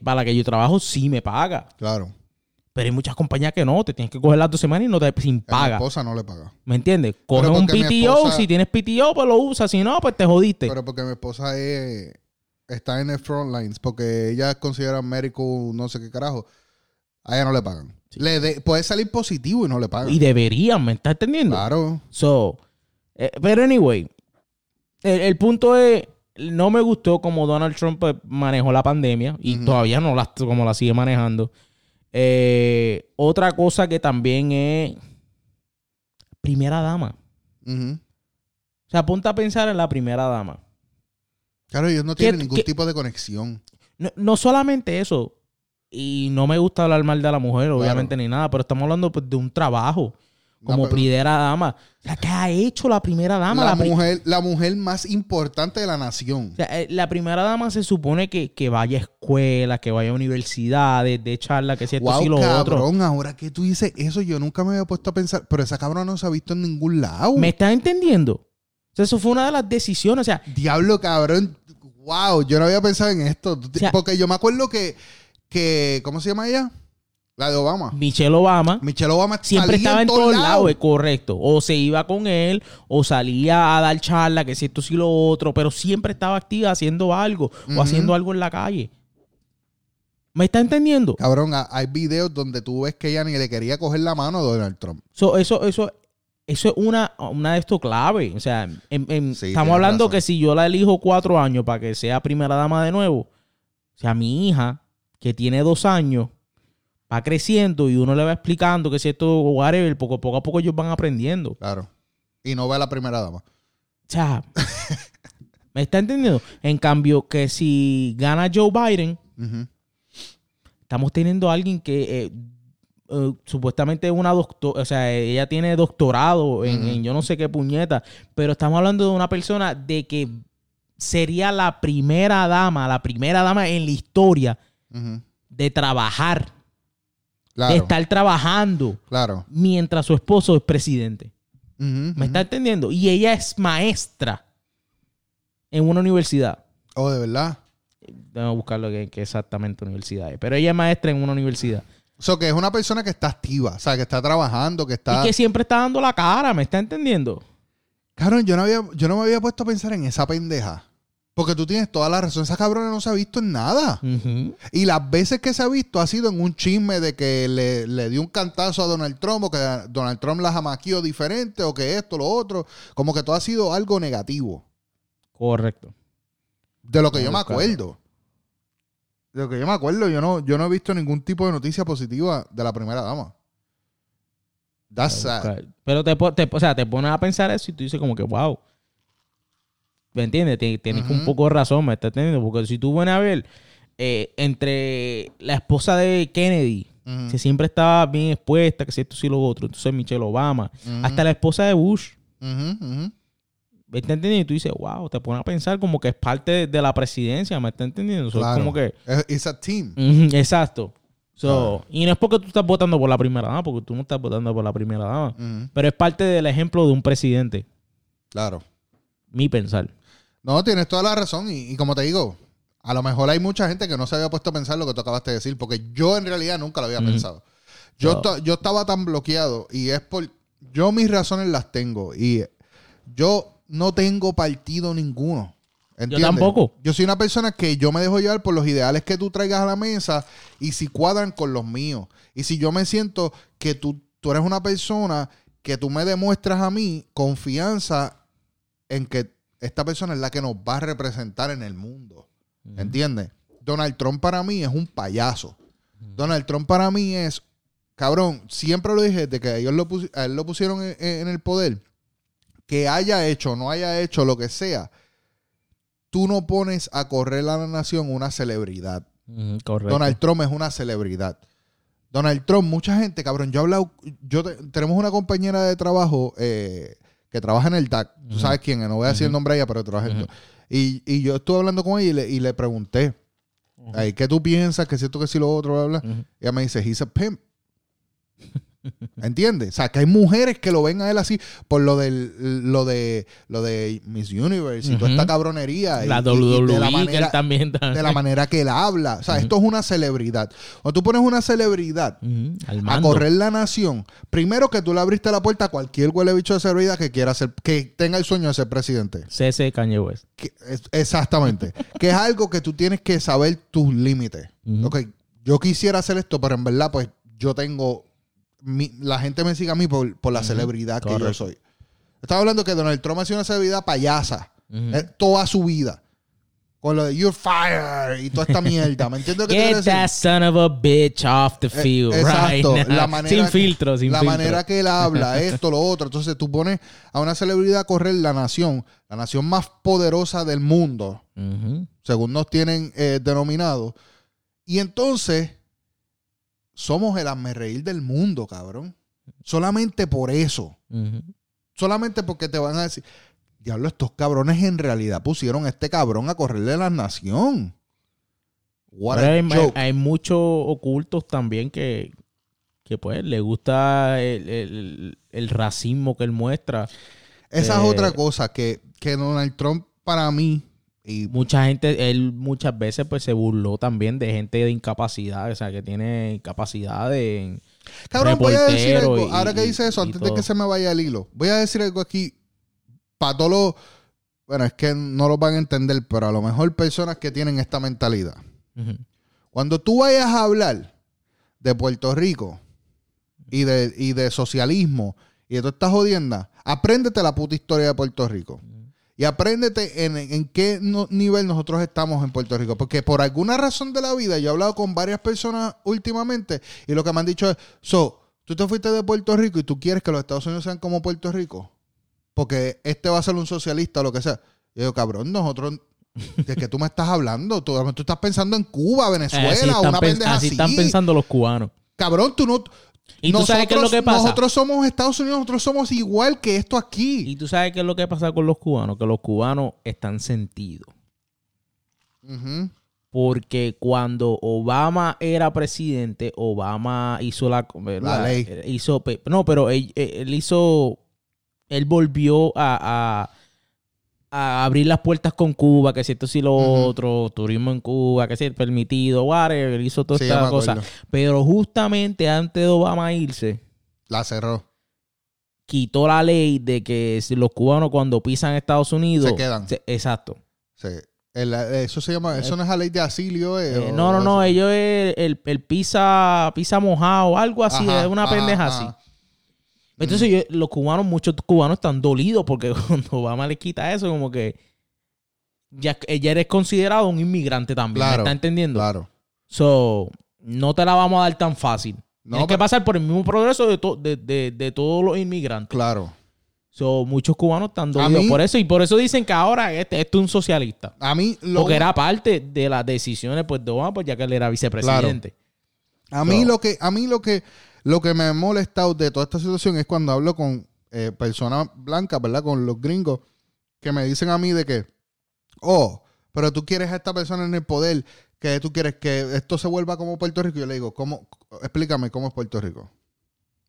para la que yo trabajo sí me paga. Claro. Pero hay muchas compañías que no. Te tienes que coger las 2 semanas y no te sin paga. A mi esposa no le paga. ¿Me entiendes? Coge un PTO. Esposa... Si tienes PTO, pues lo usas. Si no, pues te jodiste. Pero porque mi esposa está en el front lines porque ella considera médico no sé qué carajo. A ella no le pagan. Puede salir positivo y no le pagan. Y deberían, ¿me estás entendiendo? Claro. So, pero anyway, el punto es, no me gustó como Donald Trump manejó la pandemia y todavía no como la sigue manejando. Otra cosa que también es primera dama. O sea, apunta a pensar en la primera dama. Claro, ellos no tienen ningún tipo de conexión. No solamente eso. Y no me gusta hablar mal de la mujer, obviamente, ni nada. Pero estamos hablando pues, de un trabajo como primera dama. La que ha hecho la primera dama. La mujer más importante de la nación. O sea, la primera dama se supone que vaya a escuelas, que vaya a universidades, de charlas, que sea esto y lo otro. Cabrón, ahora que tú dices eso, yo nunca me había puesto a pensar. Pero esa cabrona no se ha visto en ningún lado. ¿Me estás entendiendo? O sea, eso fue una de las decisiones. O sea, diablo, cabrón. Wow, yo no había pensado en esto. O sea, porque yo me acuerdo que ¿cómo se llama ella? La de Obama. Michelle Obama siempre estaba en todos lados, es correcto. O se iba con él, o salía a dar charla, que si esto sí lo otro, pero siempre estaba activa haciendo algo o haciendo algo en la calle. ¿Me está entendiendo? Cabrón, hay videos donde tú ves que ella ni le quería coger la mano a Donald Trump. Eso es una de estos clave. O sea, estamos hablando razón. Que si yo la elijo 4 años para que sea primera dama de nuevo, o sea, mi hija que tiene 2 años, va creciendo y uno le va explicando que si esto whatever, poco a poco ellos van aprendiendo. Claro. Y no va a la primera dama. O sea, ¿me está entendiendo? En cambio, que si gana Joe Biden, estamos teniendo a alguien que supuestamente es una doctora, o sea, ella tiene doctorado en yo no sé qué puñeta, pero estamos hablando de una persona de que sería la primera dama en la historia de trabajar, de estar trabajando mientras su esposo es presidente. ¿Me está entendiendo? Y ella es maestra en una universidad. Oh, ¿de verdad? Tengo que buscarlo que exactamente universidad es. Pero ella es maestra en una universidad. O sea, que es una persona que está activa, o sea, que está trabajando, que está... Y que siempre está dando la cara, ¿me está entendiendo? Claro, yo no me había puesto a pensar en esa pendeja. Porque tú tienes toda la razón. Esa cabrona no se ha visto en nada. Y las veces que se ha visto ha sido en un chisme de que le dio un cantazo a Donald Trump o que Donald Trump la jamaqueó diferente o que esto, lo otro. Como que todo ha sido algo negativo. Correcto. De lo que yo me acuerdo. De lo que yo me acuerdo, yo no he visto ningún tipo de noticia positiva de la primera dama. That's sad. Pero te pones a pensar eso y tú dices como que wow. ¿Me entiendes? Tienes un poco de razón, ¿me estás entendiendo? Porque si tú vienes a ver, entre la esposa de Kennedy, que siempre estaba bien expuesta, que si esto sí lo otro, entonces Michelle Obama, hasta la esposa de Bush, ¿me estás entendiendo? Y tú dices, wow, te pones a pensar como que es parte de la presidencia, ¿me estás entendiendo? So, claro. Es como que... It's a team. Exacto. So, y no es porque tú estás votando por la primera dama, porque tú no estás votando por la primera dama, pero es parte del ejemplo de un presidente. Claro. Mi pensar. No, tienes toda la razón y como te digo, a lo mejor hay mucha gente que no se había puesto a pensar lo que tú acabaste de decir, porque yo en realidad nunca lo había pensado. Yo estaba tan bloqueado y es por... Yo mis razones las tengo y yo no tengo partido ninguno. ¿Entiendes? Yo tampoco. Yo soy una persona que yo me dejo llevar por los ideales que tú traigas a la mesa y si cuadran con los míos. Y si yo me siento que tú eres una persona que tú me demuestras a mí confianza en que esta persona es la que nos va a representar en el mundo. Uh-huh. ¿Entiendes? Donald Trump para mí es un payaso. Uh-huh. Donald Trump para mí es... Cabrón, siempre lo dije desde que ellos a él lo pusieron en el poder. Que haya hecho o no haya hecho lo que sea, tú no pones a correr a la nación una celebridad. Uh-huh, correcto. Donald Trump es una celebridad. Donald Trump, mucha gente, cabrón, yo he hablado... Tenemos una compañera de trabajo... que trabaja en el TAC, uh-huh. Tú sabes quién es, no voy a decir el nombre de ella, pero trabaja en el TAC. Y yo estuve hablando con ella y le pregunté, uh-huh. ¿Qué tú piensas? ¿Qué es esto? ¿Qué si lo otro? Bla, bla. Uh-huh. Ella me dice, he's a pimp. ¿Entiendes? O sea, que hay mujeres que lo ven a él así por lo de Miss Universe y uh-huh. toda esta cabronería. La WWE, de la manera, también. De la manera que él habla. O sea, uh-huh. esto es una celebridad. Cuando tú pones una celebridad uh-huh. a correr la nación, primero que tú le abriste la puerta a cualquier huele bicho de celebridad que quiera ser, que tenga el sueño de ser presidente. C.C. Kanye West. Exactamente. Que es algo que tú tienes que saber tus límites. Uh-huh. Ok, yo quisiera hacer esto, pero en verdad, pues, yo tengo... la gente me sigue a mí por la uh-huh. celebridad que correcto. Yo soy. Estaba hablando que Donald Trump ha sido una celebridad payasa uh-huh. Toda su vida. Con lo de you're fired y toda esta mierda. ¿Me entiendes lo que te quiero decir? Get that son of a bitch off the field. Exacto. Right now. Sin filtro. Manera que él habla, esto, lo otro. Entonces tú pones a una celebridad a correr la nación más poderosa del mundo, uh-huh. según nos tienen denominado. Y entonces... Somos el hazmerreír del mundo, cabrón. Solamente por eso. Uh-huh. Solamente porque te van a decir, diablo, estos cabrones en realidad pusieron a este cabrón a correrle la nación. Hay muchos ocultos también que pues, le gusta el racismo que él muestra. Esa es otra cosa que Donald Trump para mí... Y mucha gente, él muchas veces pues se burló también de gente de incapacidad, o sea, que tiene incapacidades. Cabrón, voy a decir algo. Ahora que dice eso, antes de que se me vaya el hilo, voy a decir algo aquí para todos los... Bueno, es que no lo van a entender, pero a lo mejor personas que tienen esta mentalidad. Uh-huh. Cuando tú vayas a hablar de Puerto Rico y de socialismo y de todas estas jodiendas, apréndete la puta historia de Puerto Rico. Y apréndete en qué nivel nosotros estamos en Puerto Rico. Porque por alguna razón de la vida, yo he hablado con varias personas últimamente y lo que me han dicho es, tú te fuiste de Puerto Rico y tú quieres que los Estados Unidos sean como Puerto Rico. Porque este va a ser un socialista o lo que sea. Yo digo, cabrón, nosotros... ¿De qué tú me estás hablando? Tú estás pensando en Cuba, Venezuela, una pendeja así. Así están pensando los cubanos. Cabrón, tú no... ¿Y tú sabes qué es lo que pasa? Nosotros somos Estados Unidos, nosotros somos igual que esto aquí. ¿Y tú sabes qué es lo que pasa con los cubanos? Que los cubanos están sentidos. Uh-huh. Porque cuando Obama era presidente, Obama hizo la ley. Él volvió a abrir las puertas con Cuba, que si esto si lo uh-huh. otro, turismo en Cuba, que si el permitido, whatever, hizo toda esta cosa. Pero justamente antes de Obama irse, la cerró. Quitó la ley de que los cubanos cuando pisan Estados Unidos... Se quedan. Exacto. Sí. Eso se llama... Eso no es la ley de asilio. No. Ellos es el pisa mojado, algo así, es una pendeja. Así. Entonces muchos cubanos están dolidos porque cuando Obama le quita eso, como que ya eres considerado un inmigrante también. Claro, ¿me está entendiendo? Claro. So, no te la vamos a dar tan fácil. Tienes que pasar por el mismo progreso de todos los inmigrantes. Claro. So, muchos cubanos están dolidos por eso. Y por eso dicen que ahora este es un socialista. Porque era parte de las decisiones pues, de Obama, pues, ya que él era vicepresidente. Claro. Lo que me ha molestado de toda esta situación es cuando hablo con personas blancas, ¿verdad? Con los gringos que me dicen a mí de que, pero tú quieres a esta persona en el poder, que tú quieres que esto se vuelva como Puerto Rico. Yo le digo, explícame cómo es Puerto Rico.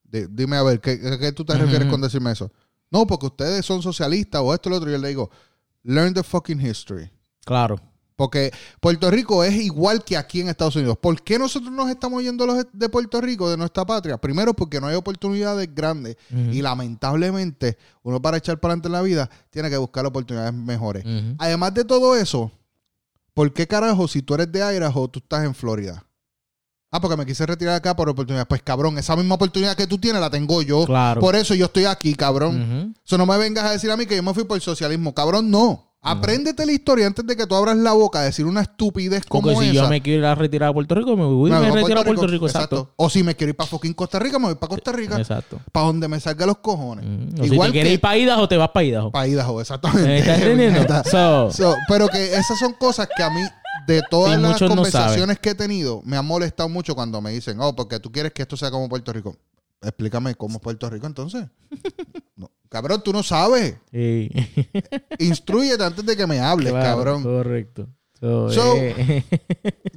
Dime a ver, ¿qué tú te uh-huh. refieres con decirme eso? No, porque ustedes son socialistas o esto o lo otro. Yo le digo, learn the fucking history. Claro. Porque Puerto Rico es igual que aquí en Estados Unidos. ¿Por qué nosotros nos estamos yendo los de Puerto Rico, de nuestra patria? Primero, porque no hay oportunidades grandes. Uh-huh. Y lamentablemente, uno para echar para adelante en la vida tiene que buscar oportunidades mejores. Uh-huh. Además de todo eso, ¿por qué carajo si tú eres de Idaho, tú estás en Florida? Ah, porque me quise retirar acá por oportunidad. Pues cabrón, esa misma oportunidad que tú tienes la tengo yo. Claro. Por eso yo estoy aquí, cabrón. Uh-huh. So, no me vengas a decir a mí que yo me fui por el socialismo. Cabrón, no. Apréndete la historia antes de que tú abras la boca a decir una estupidez como esa. Porque si yo me quiero ir a retirar a Puerto Rico, me voy a retirar a Puerto Rico, exacto. O si me quiero ir para fucking Costa Rica, me voy para Costa Rica. Exacto. Para donde me salga los cojones. Mm. O igual si te quieres ir para Idaho, te vas para Idaho. Para Idaho, exactamente. ¿Estás entendiendo? Pero que esas son cosas que a mí, de todas las conversaciones que he tenido, me han molestado mucho cuando me dicen, oh, porque tú quieres que esto sea como Puerto Rico. Explícame cómo es Puerto Rico entonces. No. Cabrón, tú no sabes. Sí. Instrúyete antes de que me hables, claro, cabrón. Correcto.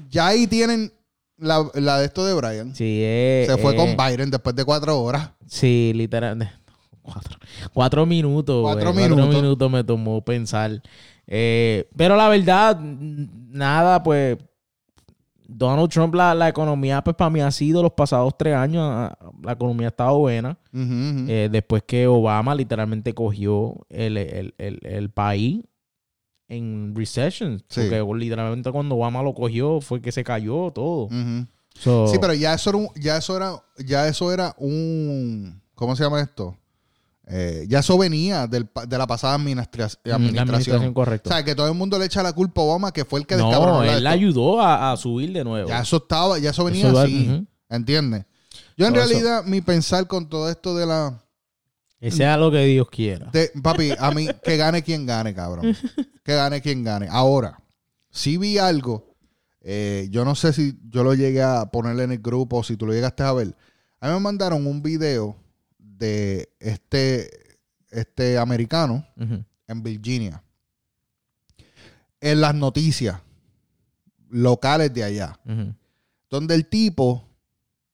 Ya ahí tienen la de esto de Brian. Sí, se fue con Biden después de 4 horas. Sí, literalmente. 4 minutos. 4 minutos me tomó pensar. Pero la verdad, nada, pues... Donald Trump, la economía, pues para mí ha sido los pasados 3 años, la economía ha estado buena. Uh-huh, uh-huh. Después que Obama literalmente cogió el país en recession. Sí. Porque literalmente cuando Obama lo cogió fue que se cayó todo. Uh-huh. Sí, pero ya eso era un... ¿Cómo se llama esto? Ya eso venía de la pasada administración. Correcto. O sea, que todo el mundo le echa la culpa a Obama, que fue el que descabronó. No, él la ayudó a subir de nuevo. Ya eso venía así. Uh-huh. ¿Entiendes? Yo en realidad, mi pensar con todo esto de la... Que sea lo que Dios quiera. Papi, a mí, que gane quien gane, cabrón. Que gane quien gane. Ahora, sí vi algo. Yo no sé si yo lo llegué a ponerle en el grupo o si tú lo llegaste a ver. A mí me mandaron un video de este americano uh-huh. en Virginia. En las noticias locales de allá. Uh-huh. Donde el tipo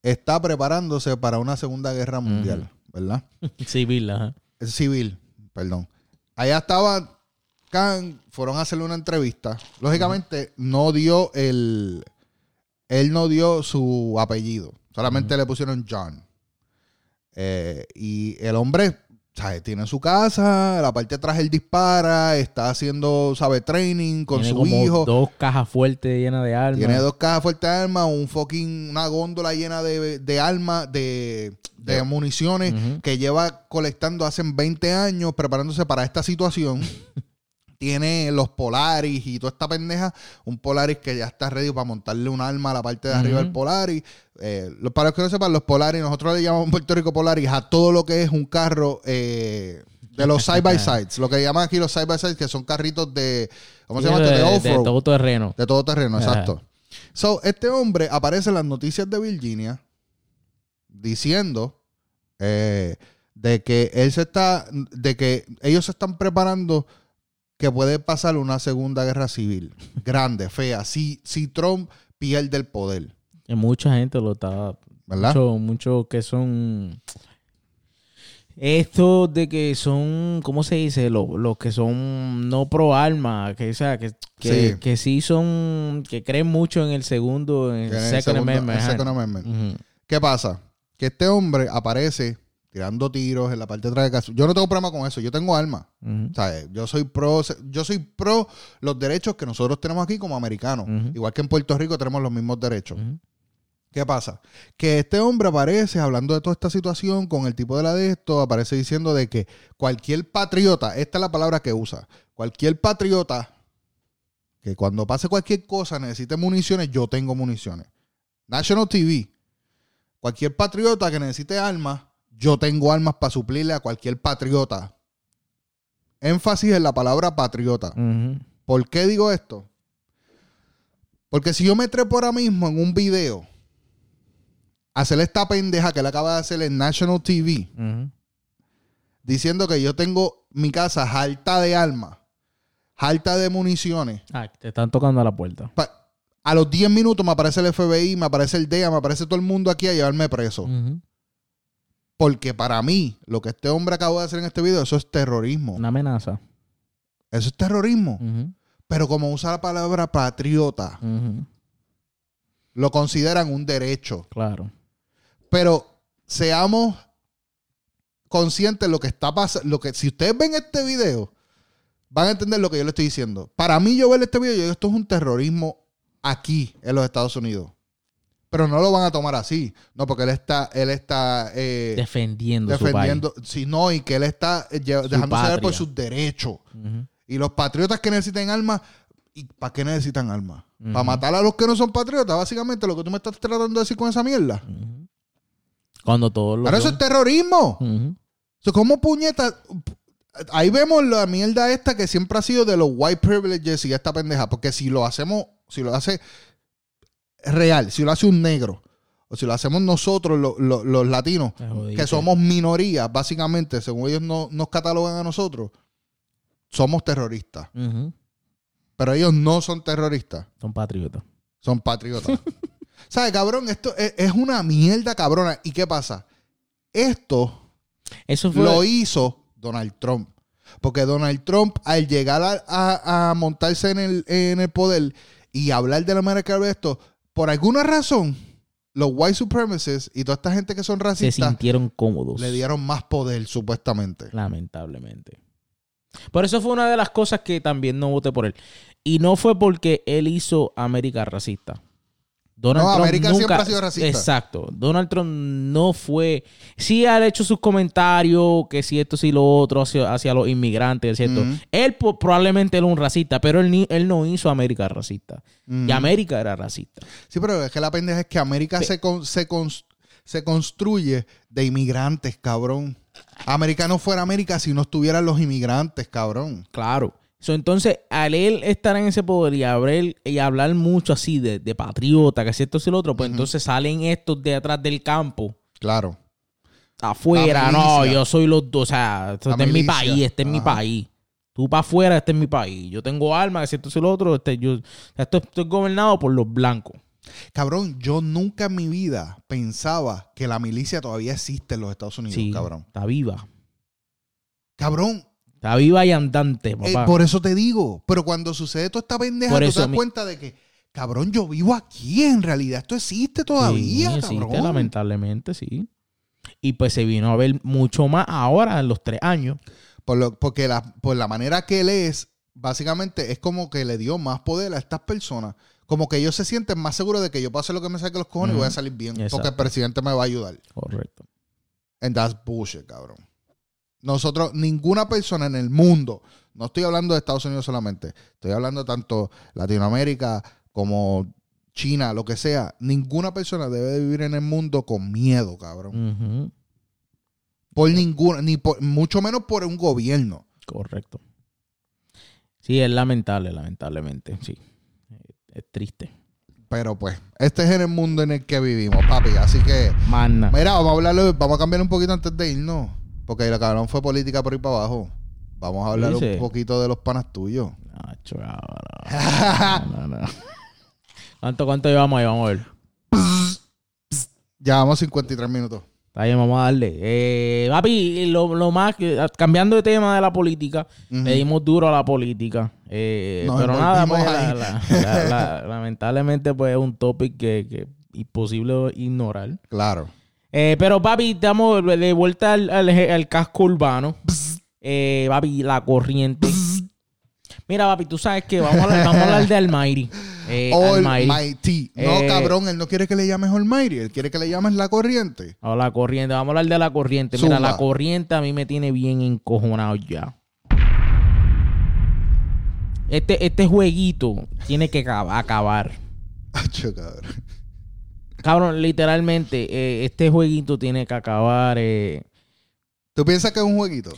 está preparándose para una Segunda Guerra Mundial. Uh-huh. ¿Verdad? Civil, ajá. Civil, perdón. Allá estaba Khan, fueron a hacerle una entrevista. Lógicamente, uh-huh. Él no dio su apellido. Solamente uh-huh. le pusieron John. Y el hombre, ¿sabes? Tiene su casa, la parte de atrás él dispara, está haciendo, ¿sabes? Training con tiene su como hijo. 2 cajas fuertes llenas de armas. Tiene 2 cajas fuertes de armas, una góndola llena de armas, de municiones uh-huh. que lleva colectando hace 20 años preparándose para esta situación. Tiene los Polaris y toda esta pendeja. Un Polaris que ya está ready para montarle un arma a la parte de uh-huh. arriba del Polaris. Para los que no sepan, los Polaris, nosotros le llamamos en Puerto Rico Polaris a todo lo que es un carro de los side-by-sides. Lo que llaman aquí los side-by-sides, que son carritos de... ¿Cómo se llama? De off-road. De todo terreno. De todo terreno, exacto. So, este hombre aparece en las noticias de Virginia diciendo de que ellos se están preparando... que puede pasar una Segunda Guerra Civil. Grande, fea. Si Trump pierde el poder. Y mucha gente lo está... ¿Verdad? Muchos que son... Estos de que son... ¿Cómo se dice? Los que son no pro arma. Que, o sea, que sí son... Que creen mucho en el segundo... En el Second Amendment. Uh-huh. ¿Qué pasa? Que este hombre aparece... tirando tiros en la parte de atrás de casa. Yo no tengo problema con eso. Yo tengo armas. Uh-huh. O sea, yo soy pro los derechos que nosotros tenemos aquí como americanos. Uh-huh. Igual que en Puerto Rico tenemos los mismos derechos. Uh-huh. ¿Qué pasa? Que este hombre aparece hablando de toda esta situación con el tipo de la de esto. Aparece diciendo de que cualquier patriota, esta es la palabra que usa, cualquier patriota que cuando pase cualquier cosa necesite municiones, yo tengo municiones. National TV. Cualquier patriota que necesite armas, yo tengo armas para suplirle a cualquier patriota. Énfasis en la palabra patriota. Uh-huh. ¿Por qué digo esto? Porque si yo me trepo ahora mismo en un video a hacer esta pendeja que le acaba de hacer en National TV, uh-huh. diciendo que yo tengo mi casa jalta de armas, jalta de municiones. Ah, te están tocando a la puerta. A los 10 minutos me aparece el FBI, me aparece el DEA, me aparece todo el mundo aquí a llevarme preso. Uh-huh. Porque para mí, lo que este hombre acabó de hacer en este video, eso es terrorismo. Una amenaza. Eso es terrorismo. Uh-huh. Pero como usa la palabra patriota, uh-huh, lo consideran un derecho. Claro. Pero seamos conscientes de lo que está pasando. Si ustedes ven este video, van a entender lo que yo le estoy diciendo. Para mí, yo ver este video, yo digo, esto es un terrorismo aquí, en los Estados Unidos. Pero no lo van a tomar así. No, porque él está defendiendo su país. Sino, y que él está dejándose ver por sus derechos. Uh-huh. Y los patriotas que necesitan armas, ¿y para qué necesitan armas? Uh-huh. Para matar a los que no son patriotas, básicamente, lo que tú me estás tratando de decir con esa mierda. Uh-huh. Cuando todos los... Pero eso es terrorismo. Uh-huh. O sea, ¿cómo puñeta? Ahí vemos la mierda esta que siempre ha sido de los white privileges y esta pendeja. Porque si lo hacemos, si lo hace real, si lo hace un negro, o si lo hacemos nosotros, los latinos, que somos minorías, básicamente, según ellos nos catalogan a nosotros, somos terroristas. Uh-huh. Pero ellos no son terroristas. Son patriotas. ¿Sabes, cabrón? Esto es una mierda cabrona. ¿Y qué pasa? Lo hizo Donald Trump. Porque Donald Trump, al llegar a montarse en el poder y hablar de la manera que habla esto, por alguna razón, los white supremacists y toda esta gente que son racistas se sintieron cómodos. Le dieron más poder, supuestamente. Lamentablemente. Por eso fue una de las cosas que también no voté por él. Y no fue porque él hizo América racista. Donald Trump América nunca, siempre ha sido racista. Exacto. Donald Trump no fue... Sí ha hecho sus comentarios, que si esto, si lo otro, hacia los inmigrantes, ¿cierto? Mm-hmm. Él probablemente era un racista, pero él no hizo América racista. Mm-hmm. Y América era racista. Sí, pero es que la pendeja es que América se construye de inmigrantes, cabrón. América no fuera América si no estuvieran los inmigrantes, cabrón. Claro. Entonces, al él estar en ese poder y hablar mucho así de patriota, que si esto es el otro, pues uh-huh, entonces salen estos de atrás del campo. Claro. Afuera, no, yo soy los dos. O sea, este es mi país, este es mi país. Tú para afuera, este es mi país. Yo tengo armas, que si esto es el otro, estoy gobernado por los blancos. Cabrón, yo nunca en mi vida pensaba que la milicia todavía existe en los Estados Unidos, sí, cabrón. Está viva. Cabrón. Está viva y andante, papá. Por eso te digo. Pero cuando sucede toda esta pendeja, tú te das cuenta de que, cabrón, yo vivo aquí. En realidad, esto existe todavía, sí, cabrón. Existe, lamentablemente, sí. Y pues se vino a ver mucho más ahora, en los 3 años. Por la manera que él es, básicamente, es como que le dio más poder a estas personas. Como que ellos se sienten más seguros de que yo puedo hacer lo que me saque los cojones, mm, y voy a salir bien. Exacto. Porque el presidente me va a ayudar. Correcto. And that's bullshit, cabrón. Nosotros, ninguna persona en el mundo, no estoy hablando de Estados Unidos solamente, estoy hablando tanto Latinoamérica como China, lo que sea, ninguna persona debe vivir en el mundo con miedo, cabrón. Uh-huh. Por ninguna, ni por, mucho menos por un gobierno. Correcto. Sí, es lamentable, lamentablemente, sí. Es triste. Pero pues, este es el mundo en el que vivimos, papi. Así que, mira, vamos a cambiar un poquito antes de irnos. Porque lo que hablamos fue política por ahí para abajo. Vamos a hablar un poquito de los panas tuyos. No. ¿Cuánto llevamos ahí? Vamos a ver. Llevamos 53 minutos. Está bien, vamos a darle. Papi, lo más... Cambiando de tema de la política, uh-huh, le dimos duro a la política. Pero nada, pues, lamentablemente, pues, es un topic que imposible ignorar. Claro. Pero, papi, estamos de vuelta al casco urbano. Papi, la corriente. Mira, papi, tú sabes que vamos a hablar de Almighty. Almighty. No, cabrón, él no quiere que le llames Almighty. Él quiere que le llames la corriente. O la corriente. Vamos a hablar de la corriente. Mira, la corriente a mí me tiene bien encojonado ya. Este jueguito tiene que acabar. Acho, cabrón. Cabrón, literalmente, este jueguito tiene que acabar. ¿Tú piensas que es un jueguito?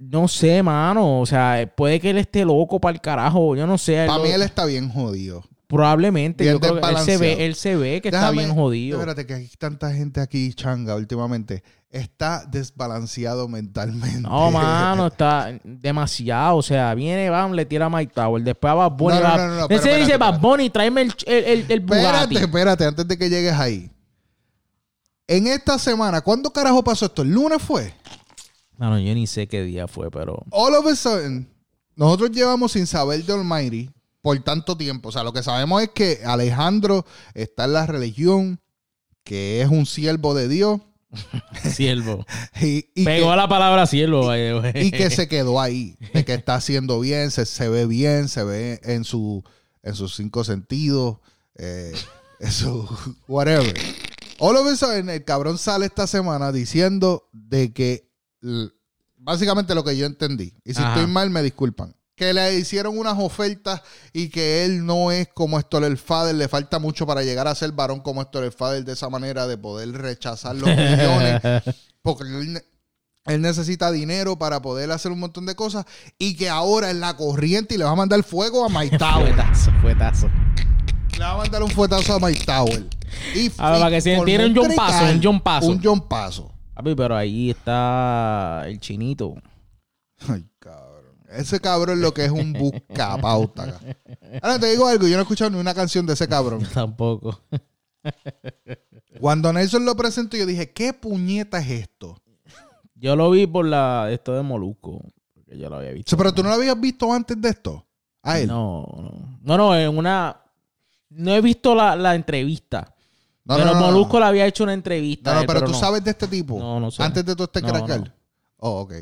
No sé, mano. O sea, puede que él esté loco para el carajo. Yo no sé. Para mí él está bien jodido. Probablemente. Yo creo que él se ve que está bien jodido. Espérate, que hay tanta gente aquí changa últimamente. Está desbalanceado mentalmente. No, mano, está demasiado. O sea, viene, bam, le tira a Myke Towers. Después a Bad Bunny. No, él se dice, Bad Bunny, tráeme el Bugatti. Espérate, antes de que llegues ahí. En esta semana, ¿cuándo carajo pasó esto? ¿El lunes fue? No, yo ni sé qué día fue, pero... All of a sudden, nosotros llevamos sin saber de Olmairi por tanto tiempo. O sea, lo que sabemos es que Alejandro está en la religión, que es un siervo de Dios. Siervo. y pegó que, a la palabra siervo. Y que se quedó ahí. De que está haciendo bien, se ve en sus cinco sentidos, eso, whatever. All of a sudden, el cabrón sale esta semana diciendo de que, básicamente lo que yo entendí, y si estoy mal me disculpan, que le hicieron unas ofertas y que él no es como Héctor el Father, le falta mucho para llegar a ser varón como Héctor el Father, de esa manera de poder rechazar los millones, porque él necesita dinero para poder hacer un montón de cosas, y que ahora es la corriente y le va a mandar fuego a Myke Towers. Fuetazo. Le va a mandar un fuetazo a Myke Towers. A ver, para que se entienda, un John Paso. Papi, pero ahí está el chinito. Ay, cabrón. Ese cabrón lo que es un buscapauta. Ahora te digo algo, yo no he escuchado ni una canción de ese cabrón. Tampoco. Cuando Nelson lo presentó, yo dije, ¿qué puñeta es esto? Yo lo vi por esto de Molusco, porque yo lo había visto. Pero tú no lo habías visto antes de esto, a él. No, en una... No he visto la entrevista. No, Molusco le había hecho una entrevista. No, pero tú no sabes de este tipo. No sé. Antes de todo este crackal. No. Oh, ok.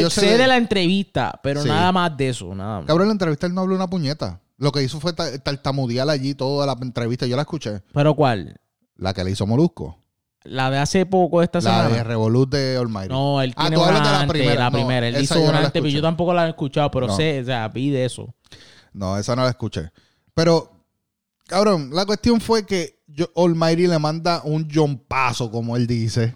Yo sé de la entrevista, pero sí. Nada más de eso. Nada más. Cabrón, la entrevista él no habló una puñeta. Lo que hizo fue tartamudear allí toda la entrevista. Yo la escuché. ¿Pero cuál? La que le hizo Molusco. La de hace poco, esta semana. La de Revolut de Olmairi. No, él tiene una antes, la primera. Él hizo una antes, pero yo tampoco la he escuchado, pero sé, o sea, vi de eso. No, esa no la escuché. Pero... Cabrón, la cuestión fue que Olmairi le manda un John Paso, como él dice,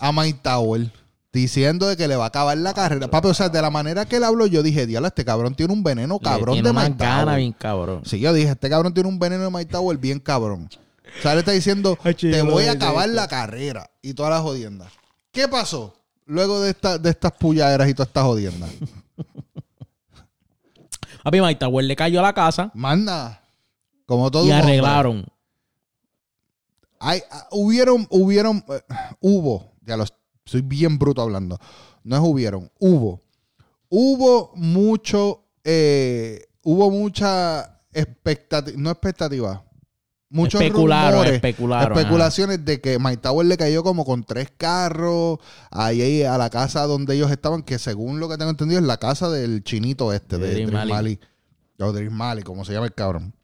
a Myke Towers, diciendo de que le va a acabar la carrera. Papi, o sea, de la manera que él habló, yo dije, diablo, este cabrón tiene un veneno cabrón de Myke Towers. Tiene una gana bien cabrón. Sí, yo dije, este cabrón tiene un veneno de Myke Towers bien cabrón. O sea, le está diciendo, te voy a acabar la carrera y todas las jodiendas. ¿Qué pasó luego de estas pulladeras y todas estas jodiendas? A mí Myke Towers le cayó a la casa. Manda. Como todo y arreglaron. Soy bien bruto hablando. No es hubieron. Hubo mucha expectativa. No expectativa. Muchos especulaciones de que Myke Towers le cayó como con 3 carros ahí a la casa donde ellos estaban, que según lo que tengo entendido es la casa del chinito de Dream Mali. O Dream Mali, como se llama el cabrón.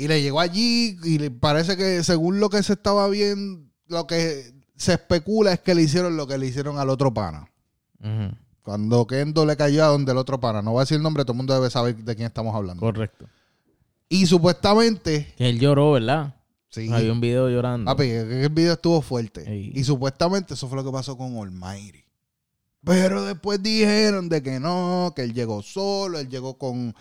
Y le llegó allí y le parece que según lo que se estaba viendo, lo que se especula es que le hicieron lo que le hicieron al otro pana. Uh-huh. Cuando Kendo le cayó a donde el otro pana. No voy a decir el nombre, todo el mundo debe saber de quién estamos hablando. Correcto. Y supuestamente... Él lloró, ¿verdad? Sí. Había un video llorando. Papi, el video estuvo fuerte. Sí. Y supuestamente eso fue lo que pasó con Olmairi. Pero después dijeron de que no, que él llegó solo, él llegó con...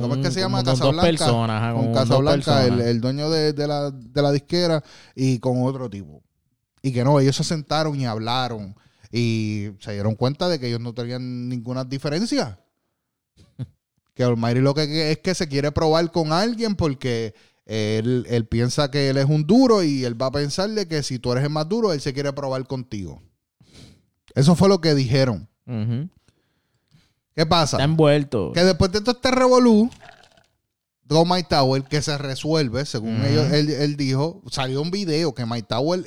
¿cómo es que se llama? Casablanca. Con Casablanca, el dueño de la disquera, y con otro tipo. Y que no, ellos se sentaron y hablaron. Y se dieron cuenta de que ellos no tenían ninguna diferencia. Que Olmairi lo que es que se quiere probar con alguien porque... Él piensa que él es un duro y él va a pensarle que si tú eres el más duro, él se quiere probar contigo. Eso fue lo que dijeron. Uh-huh. ¿Qué pasa? Está envuelto. Que después de todo este revolú, Myke Towers, que se resuelve, según ellos, él dijo, salió un video que Myke Towers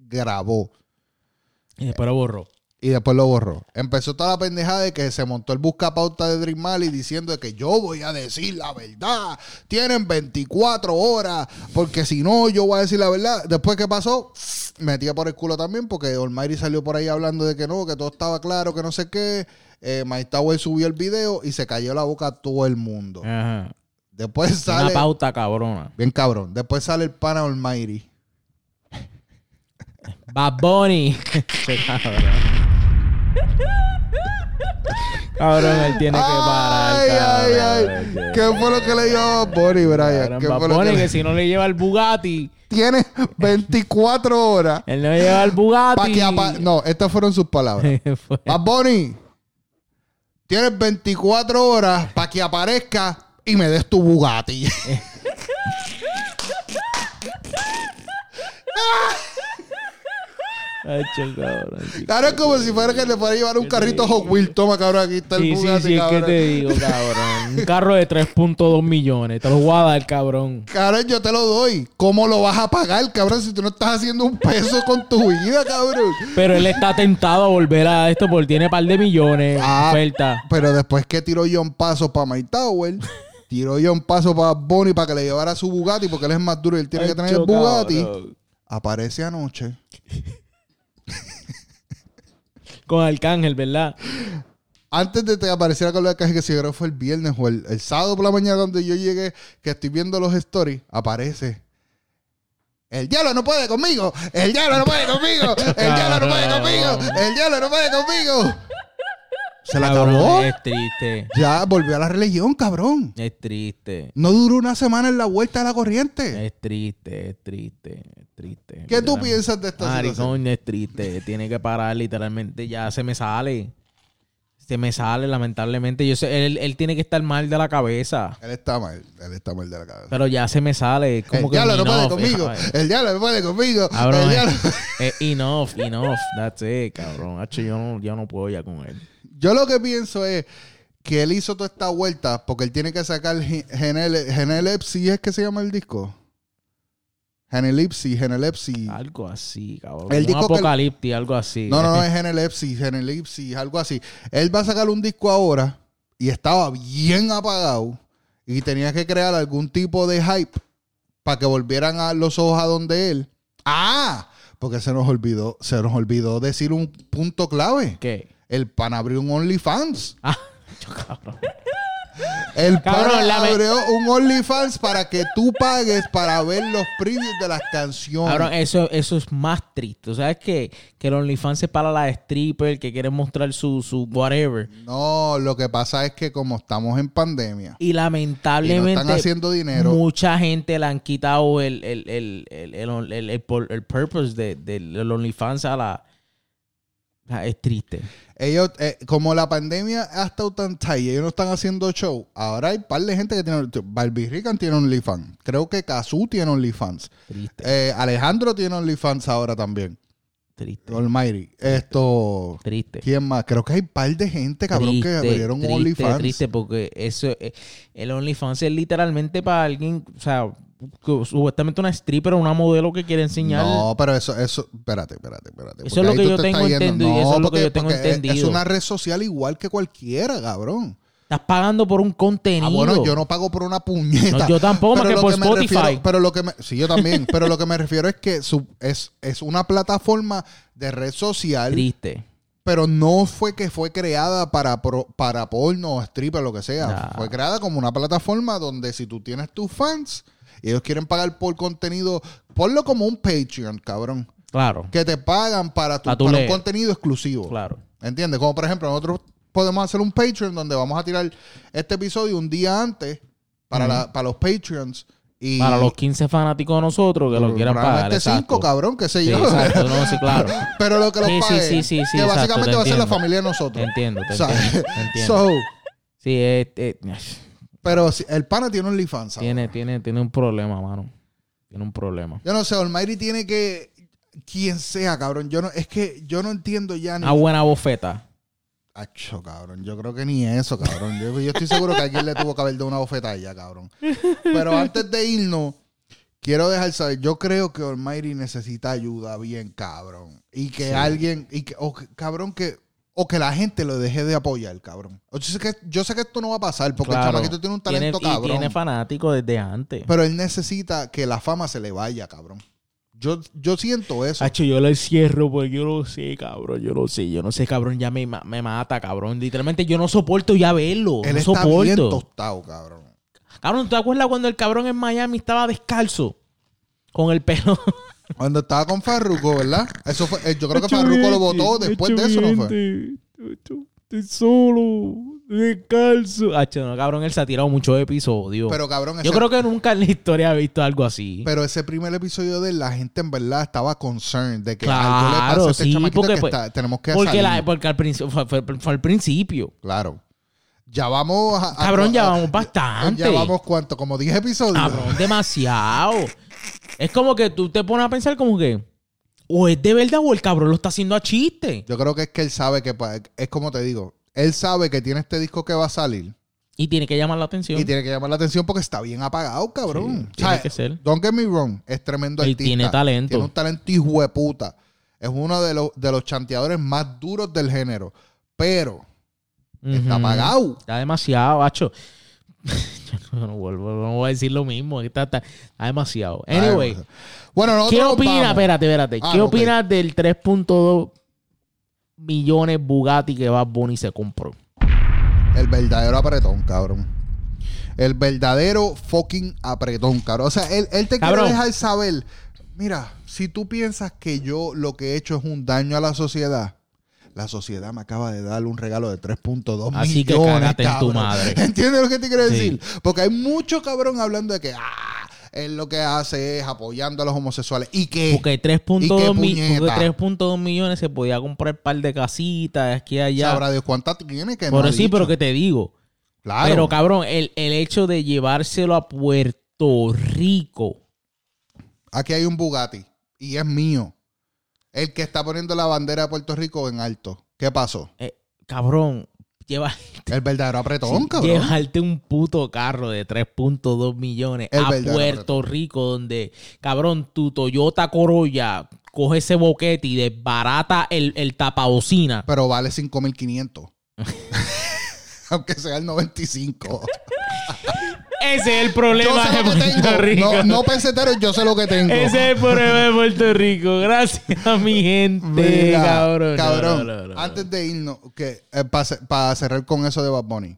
grabó. Y después lo borró. Empezó toda la pendejada de que se montó el buscapauta de Dream Mali diciendo de que yo voy a decir la verdad. Tienen 24 horas porque si no, yo voy a decir la verdad. Después, ¿qué pasó? Metía por el culo también porque Olmairi salió por ahí hablando de que no, que todo estaba claro, que no sé qué. Myke Towers subió el video y se cayó la boca a todo el mundo. Ajá. Después sale... Una pauta cabrona. Bien cabrón. Después sale el pana Olmairi. Bad Bunny. Cabrón, él tiene que parar. Cabrón. ¿Qué fue lo que le dio a Bonnie, Brian? Que si no le lleva el Bugatti. Tiene 24 horas. Él no lleva el Bugatti. No, estas fueron sus palabras. A Bonnie, tienes 24 horas para que aparezca y me des tu Bugatti. Claro, es como si fuera que le fuera a llevar un carrito Hot Wheels. Toma, cabrón, aquí está el Bugatti, sí, cabrón. Sí, es que te digo, cabrón. Un carro de 3.2 millones. Te lo voy a dar, cabrón. Cabrón, yo te lo doy. ¿Cómo lo vas a pagar, cabrón? Si tú no estás haciendo un peso con tu vida, cabrón. Pero él está tentado a volver a esto porque tiene un par de millones. Ah, oferta. Pero después que tiró yo un paso para Myke Towers... Tiró yo un paso para Bunny para que le llevara su Bugatti, porque él es más duro y él tiene que tener el Bugatti. Bro. Aparece anoche. Con Arcángel, ¿verdad? Antes de que apareciera con Arcángel, que si creo fue el viernes o el sábado por la mañana cuando yo llegué, que estoy viendo los stories, aparece. El diablo no puede conmigo. El diablo no puede conmigo. El diablo no puede conmigo. El diablo no puede conmigo. Se la acabó. Es triste. Ya volvió a la religión, cabrón. Es triste. No duró una semana en la vuelta a la corriente. Es triste, es triste, es triste. ¿Qué tú piensas de esta situación? Es triste. Tiene que parar literalmente. Ya se me sale. Se me sale, lamentablemente. Yo sé, él tiene que estar mal de la cabeza. Él está mal de la cabeza. Pero ya se me sale. Como el diablo no puede conmigo. El diablo no puede conmigo. Cabrón, enough. That's it, cabrón. Yo no puedo ya con él. Yo lo que pienso es que él hizo toda esta vuelta porque él tiene que sacar Genelepsy, ¿es que se llama el disco? Genelepsy. Algo así, cabrón. El disco Apocalipti, algo así. No, es Genelepsy, algo así. Él va a sacar un disco ahora y estaba bien apagado y tenía que crear algún tipo de hype para que volvieran a los ojos a donde él. ¡Ah! Porque se nos olvidó decir un punto clave. ¿Qué? El pana abrió un OnlyFans. Ah, cabrón. El pana abrió un OnlyFans para que tú pagues para ver los previews de las canciones. Cabrón, eso es más triste. O sea, es que el OnlyFans es para la stripper que quiere mostrar su whatever. No, lo que pasa es que como estamos en pandemia y lamentablemente y no están haciendo dinero, mucha gente le han quitado el purpose del OnlyFans a la... Es triste. Ellos, como la pandemia ha estado tan tight y ellos no están haciendo show, ahora hay un par de gente que tiene... Barbie Rican tiene OnlyFans. Creo que Kazú tiene OnlyFans. Triste. Alejandro tiene OnlyFans ahora también. Triste. Olmairi. Esto... Triste. ¿Quién más? Creo que hay un par de gente, cabrón, que abrieron OnlyFans. Triste, porque eso... el OnlyFans es literalmente para alguien... O sea... supuestamente una stripper o una modelo que quiere enseñar. No, pero eso espérate. Eso es lo que yo tengo entendido. No, eso es lo que yo tengo entendido. Es una red social igual que cualquiera, cabrón. Estás pagando por un contenido. Ah, bueno, yo no pago por una puñeta. No, yo tampoco, más que por Spotify. Sí, yo también. Pero lo que me refiero es que es una plataforma de red social. Triste. Pero no fue que fue creada para porno o stripper, lo que sea. Nah. Fue creada como una plataforma donde si tú tienes tus fans... Ellos quieren pagar por contenido. Ponlo como un Patreon, cabrón. Claro. Que te pagan para un contenido exclusivo. Claro. ¿Entiendes? Como por ejemplo, nosotros podemos hacer un Patreon donde vamos a tirar este episodio un día antes para los Patreons. Y para los 15 fanáticos de nosotros que lo quieran pagar. Este 5, cabrón, qué sé yo. Sí, exacto, no, sí, claro. Pero lo que los pague, sí, que exacto, básicamente va a ser la familia de nosotros. Te entiendo. Sí, Pero el pana tiene un OnlyFans. Tiene un problema, mano. Tiene un problema. Yo no sé, Olmairi tiene que... Quien sea, cabrón. Yo no entiendo ya... Una buena bofeta. Acho, cabrón. Yo creo que ni eso, cabrón. Yo estoy seguro que a alguien le tuvo que haber dado una bofetada ya, cabrón. Pero antes de irnos, quiero dejar saber. Yo creo que Olmairi necesita ayuda bien, cabrón. Y que alguien... O que la gente lo deje de apoyar, cabrón. Yo sé que esto no va a pasar porque el chamaquito tiene un talento, cabrón. Y tiene fanático desde antes. Pero él necesita que la fama se le vaya, cabrón. Yo siento eso. Hacho, yo lo encierro porque yo lo sé, cabrón. Yo no sé, cabrón. Ya me mata, cabrón. Literalmente yo no soporto ya verlo. Él está bien tostado, cabrón. Cabrón, ¿tú te acuerdas cuando el cabrón en Miami estaba descalzo? Con el pelo... Cuando estaba con Farruko, ¿verdad? Eso fue, yo creo que Farruko lo votó después de eso, ¿no fue? Estoy solo, descalzo. No, cabrón, él se ha tirado muchos episodios. Pero, cabrón... Yo creo que nunca en la historia he visto algo así. Pero ese primer episodio de él, la gente en verdad estaba concerned de que algo le pasa a este chamaquito porque, tenemos que salir. Porque al principio, fue al principio. Claro. Ya vamos... Cabrón, ya vamos bastante. Ya vamos, ¿cuánto? ¿Como 10 episodios? Cabrón, demasiado. Es como que tú te pones a pensar como que o es de verdad o el cabrón lo está haciendo a chiste. Yo creo que es que él sabe que... Es como te digo, él sabe que tiene este disco que va a salir. Y tiene que llamar la atención. Y tiene que llamar la atención porque está bien apagado, cabrón. Sí, tiene que ser. Don't get me wrong, es tremendo artista. Él tiene talento. Tiene un talento hijo de puta. Es uno de los chanteadores más duros del género. Pero está apagado. Está demasiado, bacho. Yo no voy a decir lo mismo. Está demasiado. Anyway. Bueno, nosotros ¿qué opinas? Espérate. ¿Qué opinas del 3.2 millones Bugatti que Bad Bunny se compró? El verdadero apretón, cabrón. El verdadero fucking apretón, cabrón. O sea, él te quiere dejar saber. Mira, si tú piensas que yo lo que he hecho es un daño a la sociedad me acaba de darle un regalo de 3.2 millones. Así que cágate en tu madre. ¿Entiendes lo que te quiero decir? Sí. Porque hay mucho cabrón hablando de que... él lo que hace es apoyando a los homosexuales. ¿Y qué? Porque 3.2 millones se podía comprar un par de casitas aquí y allá. Sabrá Dios cuántas tiene que... Pero no sí, pero que te digo. Claro. Pero cabrón, el hecho de llevárselo a Puerto Rico. Aquí hay un Bugatti y es mío. El que está poniendo la bandera de Puerto Rico en alto. ¿Qué pasó? Cabrón. El verdadero apretón, sí, cabrón. Llevarte un puto carro de 3.2 millones a Puerto Rico, donde, cabrón, tu Toyota Corolla coge ese boquete y desbarata el tapabocina. Pero vale 5.500. Aunque sea el 95. Ese es el problema de Puerto Rico. No peseteros, yo sé lo que tengo. Ese es el problema de Puerto Rico. Gracias a mi gente. Mira, cabrón. No. Antes de irnos, para cerrar con eso de Bad Bunny.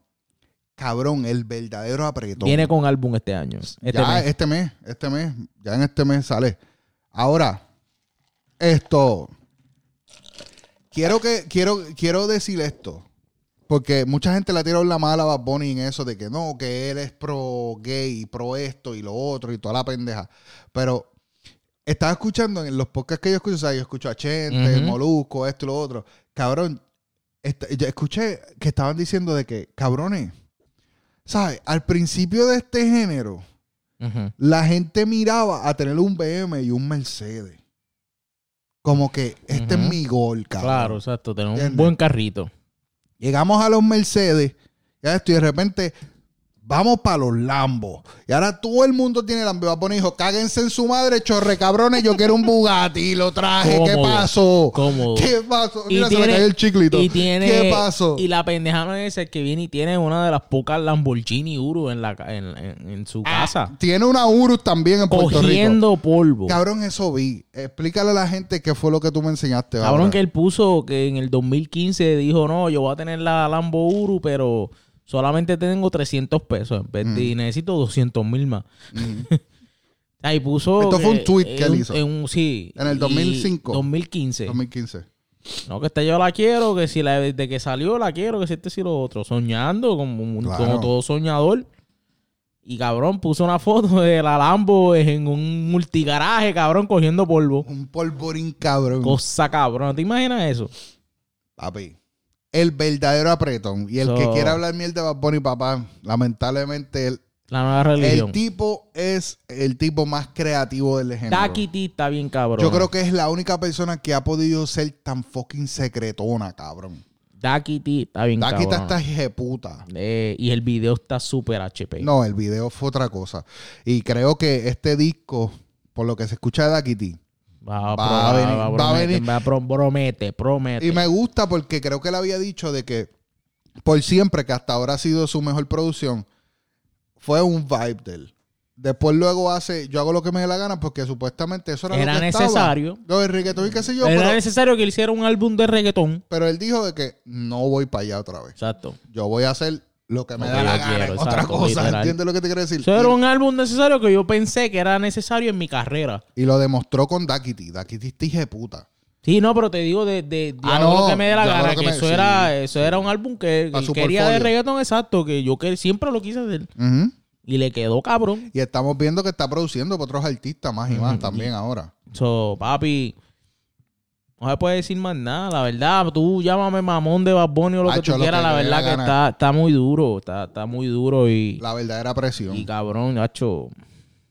Cabrón, el verdadero apretón. Viene con álbum este año. Este mes. Ya en este mes sale. Ahora, esto. Quiero decir esto. Porque mucha gente la tiró en la mala a Bad Bunny en eso de que no, que él es pro gay, pro esto y lo otro y toda la pendeja. Pero estaba escuchando en los podcasts que yo escucho, o sea, yo escucho a Chente, Molusco, esto y lo otro. Cabrón, yo escuché que estaban diciendo de que, cabrones, ¿sabes? Al principio de este género, la gente miraba a tener un BM y un Mercedes. Como que este es mi gol, cabrón. Claro, exacto, tener un buen carrito. Llegamos a los Mercedes, ya esto, y de repente vamos para los Lambos. Y ahora todo el mundo tiene Lambo. Va a poner, hijo, cáguense en su madre, chorre cabrones. Yo quiero un Bugatti, lo traje. Cómodo, ¿qué pasó? Cómodo. ¿Qué pasó? Mira, se le cayó el chiclito. ¿Qué pasó? Y la pendeja no es el que viene y tiene una de las pocas Lamborghini Urus en su casa. Tiene una Urus también en Puerto Rico. Cogiendo polvo. Cabrón, eso vi. Explícale a la gente qué fue lo que tú me enseñaste. Cabrón, que él puso que en el 2015 dijo, no, yo voy a tener la Lambo Urus, pero... solamente tengo $300 y necesito 200,000 más. Ahí puso... Esto fue un tweet que él hizo. Sí. En el 2015. No, que esta yo la quiero, que si la desde que salió la quiero, que si este sí lo otro. Soñando, como todo soñador. Y cabrón, puso una foto de la Lambo en un multigaraje, cabrón, cogiendo polvo. Un polvorín, cabrón. Cosa, cabrón. ¿Te imaginas eso? Papi. El verdadero apretón. Y el que quiera hablar mierda de Bad Bunny, papá, lamentablemente... La nueva religión. El tipo es el tipo más creativo del género. Taquiti está bien cabrón. Yo creo que es la única persona que ha podido ser tan fucking secretona, cabrón. Daquiti está bien cabrón. Daquiti está jeputa. Y el video está súper HP. No, el video fue otra cosa. Y creo que este disco, por lo que se escucha de Daquiti... Va a venir, promete. Y me gusta porque creo que le había dicho de que por siempre, que hasta ahora ha sido su mejor producción, fue un vibe de él. Después luego hace, yo hago lo que me dé la gana porque supuestamente eso era lo que necesario. Estaba. Lo de reggaetón y qué sé yo. Era necesario que él hiciera un álbum de reggaetón. Pero él dijo de que no voy para allá otra vez. Exacto. Yo voy a hacer... lo que me da la gana, otra cosa. ¿Entiendes lo que te quiero decir? Eso era un álbum necesario que yo pensé que era necesario en mi carrera. Y lo demostró con Daquiti. Daquiti está hija de puta. Sí, no, pero te digo lo que me dé la gana. Que eso era un álbum que él quería de reggaeton, exacto. Que yo que siempre lo quise hacer. Y le quedó cabrón. Y estamos viendo que está produciendo para otros artistas más y más también ahora. So, papi... no se puede decir más nada, la verdad. Tú llámame mamón de Bad Bunny o lo que tú quieras. La verdad que está muy duro. Está muy duro y... la verdadera presión. Y cabrón, hacho,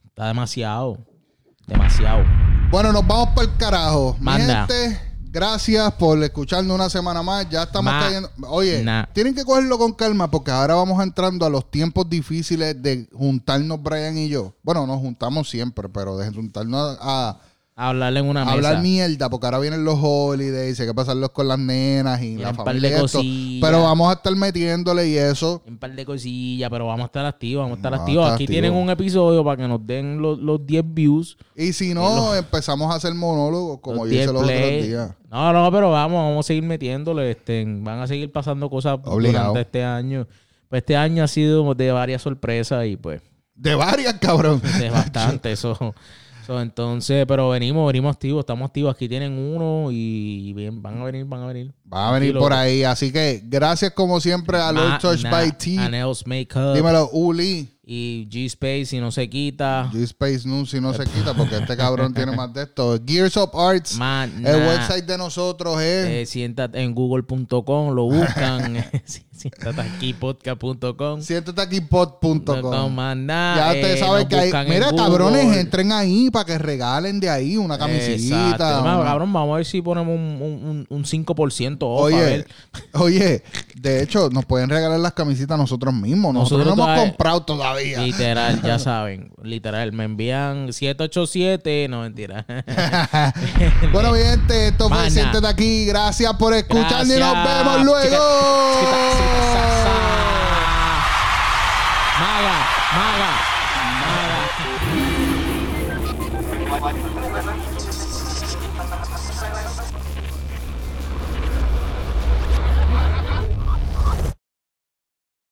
está demasiado. Bueno, nos vamos para el carajo. Manda. Mi gente, gracias por escucharnos una semana más. Ya estamos cayendo. Oye, tienen que cogerlo con calma porque ahora vamos entrando a los tiempos difíciles de juntarnos Brian y yo. Bueno, nos juntamos siempre, pero de juntarnos a hablarle en una mesa. Hablar mierda, porque ahora vienen los holidays, hay que pasarlos con las nenas y la familia. Pero vamos a estar metiéndole y eso. Un par de cosillas, pero vamos a estar activos, vamos a estar activos. Aquí tienen un episodio para que nos den los 10 views. Y si no, empezamos a hacer monólogos, como yo hice los otros días. No, no, pero vamos a seguir metiéndole. Van a seguir pasando cosas durante este año. Pues este año ha sido de varias sorpresas y pues... ¿De varias, cabrón? De bastante, eso... Entonces, pero venimos activos, estamos activos. Aquí tienen uno y bien, van a venir. Van a venir por ahí. Así que gracias como siempre a Lord Touch by T. Anel's Makeup. Dímelo, Uli. Y G-Space si no se quita. G-Space no, si no se quita porque este cabrón tiene más de esto. Gears Up Arts. El website de nosotros es... siéntate en google.com, lo buscan. siéntate aquí podcast.com. Siéntate aquí pod.com. Ya ustedes saben que hay... Mira, cabrones, entren ahí para que regalen de ahí una camisita. Exacto. Una... Cabrón, vamos a ver si ponemos un 5%. Oye, de hecho, nos pueden regalar las camisitas nosotros mismos. Nosotros no hemos comprado todavía. Literal, ya saben. Literal, me envían 787. No, mentira. Bueno, mi gente, esto fue Siéntate Aquí. Gracias por escuchar y nos vemos luego. Maga.